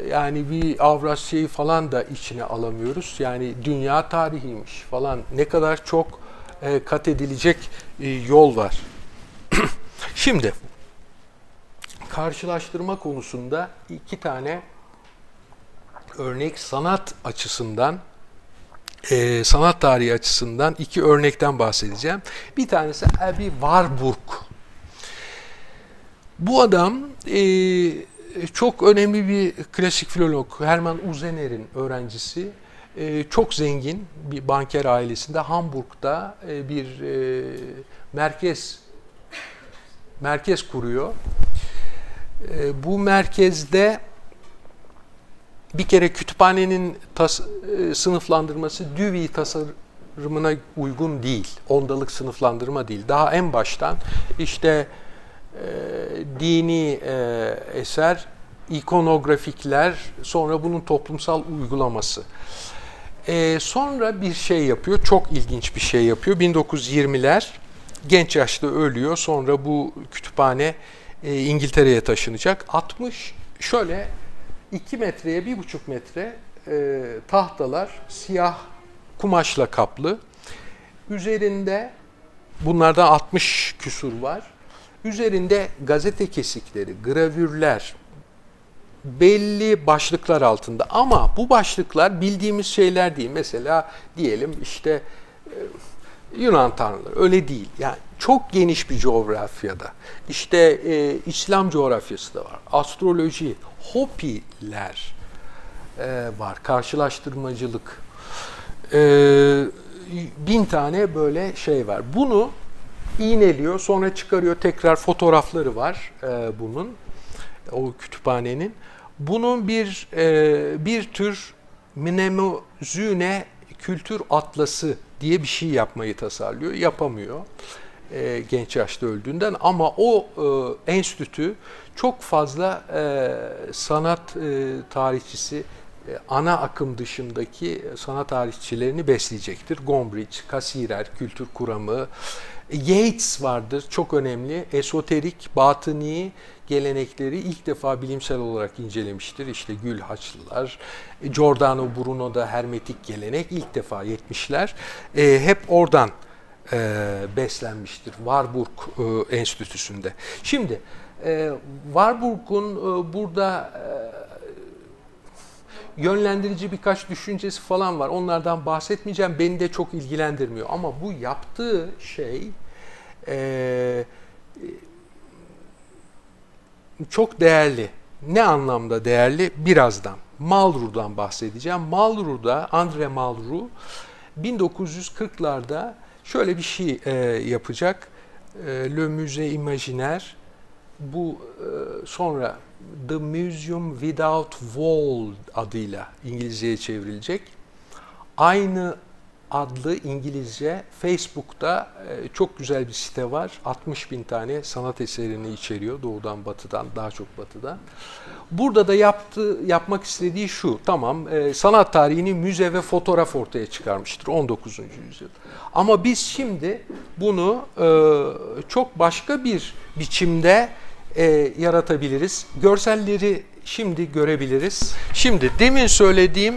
yani bir Avrasya'yı falan da içine alamıyoruz. Yani dünya tarihiymiş falan. Ne kadar çok kat edilecek yol var. Şimdi karşılaştırma konusunda iki tane örnek, sanat açısından, sanat tarihi açısından iki örnekten bahsedeceğim. Bir tanesi Aby Warburg. Bu adam çok önemli bir klasik filolog, Hermann Usener'in öğrencisi. Çok zengin bir banker ailesinde, Hamburg'da bir merkez kuruyor. Bu merkezde bir kere kütüphanenin sınıflandırması Dewey tasarımına uygun değil. Ondalık sınıflandırma değil. Daha en baştan işte dini eser, ikonografikler, sonra bunun toplumsal uygulaması. Sonra bir şey yapıyor, çok ilginç bir şey yapıyor. 1920'ler, genç yaşta ölüyor. Sonra bu kütüphane İngiltere'ye taşınacak. 60, şöyle 2 metreye 1,5 metre tahtalar, siyah kumaşla kaplı. Üzerinde, bunlardan 60 küsur var. Üzerinde gazete kesikleri, gravürler, belli başlıklar altında. Ama bu başlıklar bildiğimiz şeyler değil. Mesela diyelim işte Yunan tanrıları, öyle değil. Yani çok geniş bir coğrafyada. İşte İslam coğrafyası da var. Astroloji, Hopiler var. Karşılaştırmacılık. 1000 tane böyle şey var. Bunu iğneliyor, sonra çıkarıyor. Tekrar fotoğrafları var bunun, o kütüphanenin. Bunun bir tür mnemozüne kültür atlası diye bir şey yapmayı tasarlıyor. Yapamıyor genç yaşta öldüğünden, ama o enstitü çok fazla sanat tarihçisi, ana akım dışındaki sanat tarihçilerini besleyecektir. Gombrich, Cassirer, kültür kuramı, Yeats vardır, çok önemli. Esoterik, batıni gelenekleri ilk defa bilimsel olarak incelemiştir. İşte Gül Haçlılar, Giordano Bruno'da hermetik gelenek ilk defa 70'ler. Hep oradan beslenmiştir Warburg Enstitüsü'nde. Şimdi Warburg'un burada yönlendirici birkaç düşüncesi falan var. Onlardan bahsetmeyeceğim. Beni de çok ilgilendirmiyor. Ama bu yaptığı şey çok değerli. Ne anlamda değerli? Birazdan. Malroux'dan bahsedeceğim. Malroux'da, André Malraux 1940'larda şöyle bir şey yapacak. Le Musée Imaginaire, bu sonra The Museum Without Wall adıyla İngilizceye çevrilecek. Aynı adlı İngilizce, Facebook'ta çok güzel bir site var. 60.000 tane sanat eserini içeriyor, doğudan batıdan, daha çok batıdan. Burada da yapmak istediği şu, tamam, sanat tarihini müze ve fotoğraf ortaya çıkarmıştır 19. yüzyıl. Ama biz şimdi bunu çok başka bir biçimde yaratabiliriz. Görselleri şimdi görebiliriz. Şimdi demin söylediğim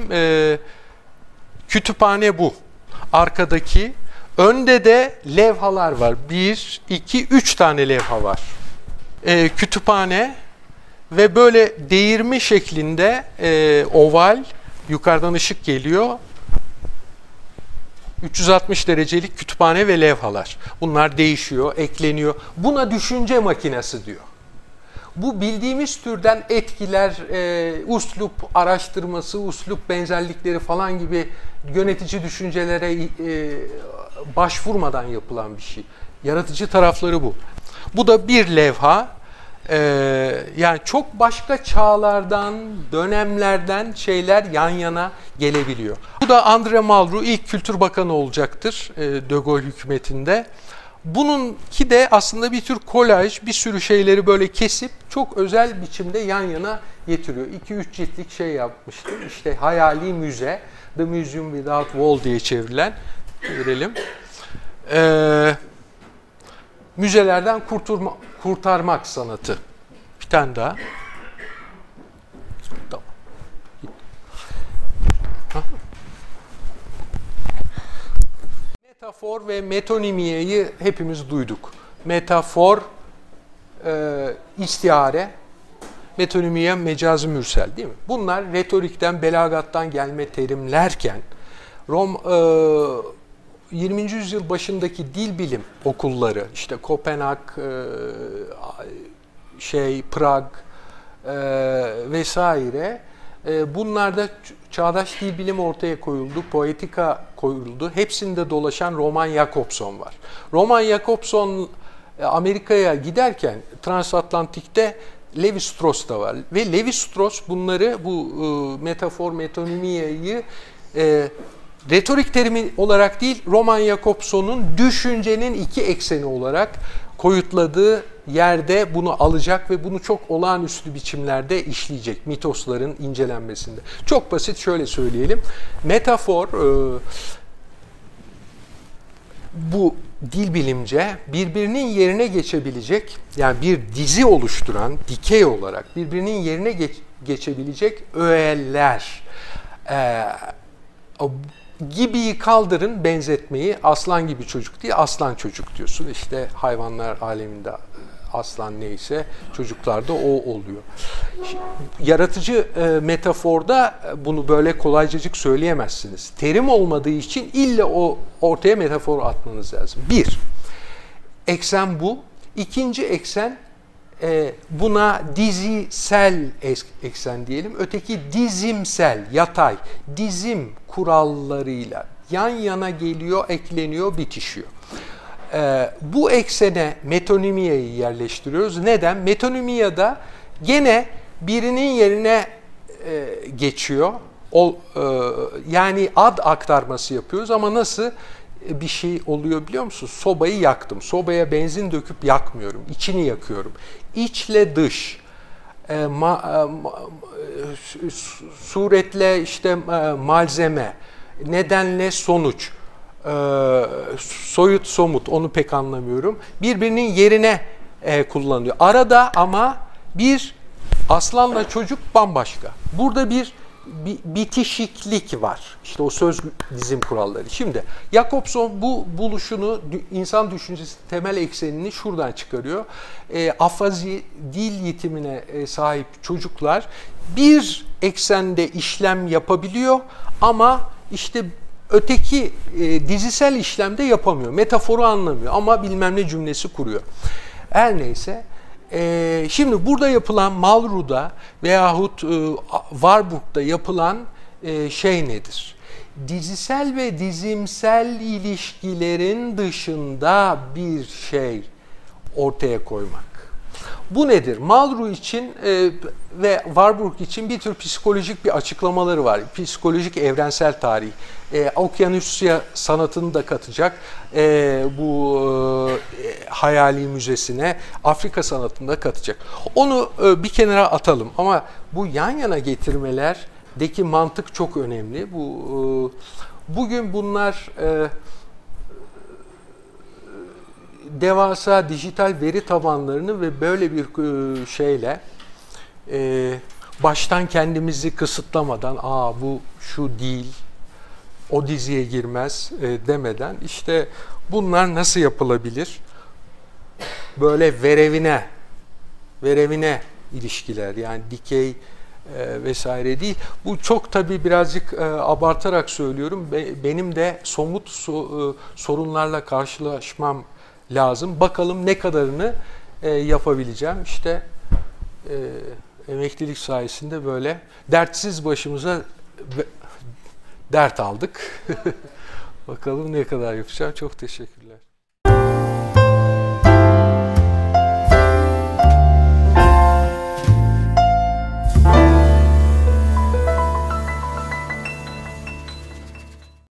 kütüphane bu. Arkadaki, önde de levhalar var. 1, 2, 3 tane levha var. Kütüphane ve böyle değirmi şeklinde oval, yukarıdan ışık geliyor. 360 derecelik kütüphane ve levhalar. Bunlar değişiyor, ekleniyor. Buna düşünce makinesi diyor. Bu bildiğimiz türden etkiler, uslup araştırması, uslup benzerlikleri falan gibi yönetici düşüncelere başvurmadan yapılan bir şey. Yaratıcı tarafları bu. Bu da bir levha, Yani çok başka çağlardan, dönemlerden şeyler yan yana gelebiliyor. Bu da André Malraux ilk Kültür Bakanı olacaktır De Gaulle hükümetinde. Bununki de aslında bir tür kolaj, bir sürü şeyleri böyle kesip çok özel biçimde yan yana getiriyor. 2-3 ciltlik şey yapmıştı. İşte hayali müze, The Museum Without Wall diye çevrilen, görelim. Müzelerden kurtarmak sanatı. Bir tane daha. Tamam. Metafor ve metonimiyeyi hepimiz duyduk. Metafor, istihare, metonimiye mecazi mürsel, değil mi? Bunlar retorikten, belagattan gelme terimlerken, 20. yüzyıl başındaki dil bilim okulları, işte Kopenhag, Prag vesaire, bunlarda çağdaş dil bilim ortaya koyuldu, poetika koyuldu. Hepsinde dolaşan Roman Jakobson var. Roman Jakobson Amerika'ya giderken transatlantikte Levi-Strauss da var. Ve Levi-Strauss bunları, bu metafor, metonimiyeyi retorik terimi olarak değil, Roman Jakobson'un düşüncenin iki ekseni olarak koyutladığı yerde bunu alacak ve bunu çok olağanüstü biçimlerde işleyecek mitosların incelenmesinde. Çok basit şöyle söyleyelim. Metafor, bu dil bilimce birbirinin yerine geçebilecek, yani bir dizi oluşturan dikey olarak birbirinin yerine geçebilecek öğeler gibi kaldırın benzetmeyi, aslan gibi çocuk diye aslan çocuk diyorsun. İşte hayvanlar aleminde aslan neyse çocuklarda o oluyor. Yaratıcı metaforda bunu böyle kolaycacık söyleyemezsiniz. Terim olmadığı için illa o ortaya metafor atmanız lazım. Bir, eksen bu. İkinci eksen, buna dizisel eksen diyelim. Öteki dizimsel, yatay. Dizim kurallarıyla yan yana geliyor, ekleniyor, bitişiyor. Bu eksene metonimiyeyi yerleştiriyoruz. Neden? Metonimiyada gene birinin yerine geçiyor. Yani ad aktarması yapıyoruz ama nasıl bir şey oluyor biliyor musunuz? Sobayı yaktım. Sobaya benzin döküp yakmıyorum. İçini yakıyorum. İçle dış. Suretle işte malzeme. Nedenle sonuç. Soyut somut. Onu pek anlamıyorum. Birbirinin yerine kullanılıyor. Arada ama bir aslanla çocuk bambaşka. Burada bir bitişiklik var. İşte o söz dizim kuralları. Şimdi Jakobson bu buluşunu, insan düşüncesi temel eksenini şuradan çıkarıyor. Afazi, dil yitimine sahip çocuklar bir eksende işlem yapabiliyor ama işte öteki dizisel işlemde yapamıyor. Metaforu anlamıyor ama bilmem ne cümlesi kuruyor. Her neyse. Şimdi burada yapılan Malraux'da veyahut Warburg'da yapılan şey nedir? Dizisel ve dizimsel ilişkilerin dışında bir şey ortaya koymak. Bu nedir? Malraux için ve Warburg için bir tür psikolojik bir açıklamaları var. Psikolojik evrensel tarih. Okyanusya sanatını da katacak bu hayali müzesine, Afrika sanatını da katacak. Onu bir kenara atalım ama bu yan yana getirmelerdeki mantık çok önemli. Bu bugün bunlar devasa dijital veri tabanlarını ve böyle bir şeyle baştan kendimizi kısıtlamadan bu şu değil, o diziye girmez demeden işte bunlar nasıl yapılabilir? Böyle verevine ilişkiler, yani dikey vesaire değil. Bu çok tabii birazcık abartarak söylüyorum. Benim de somut sorunlarla karşılaşmam lazım. Bakalım ne kadarını yapabileceğim. İşte emeklilik sayesinde böyle dertsiz başımıza dert aldık. Bakalım ne kadar yapacağım. Çok teşekkür ederim.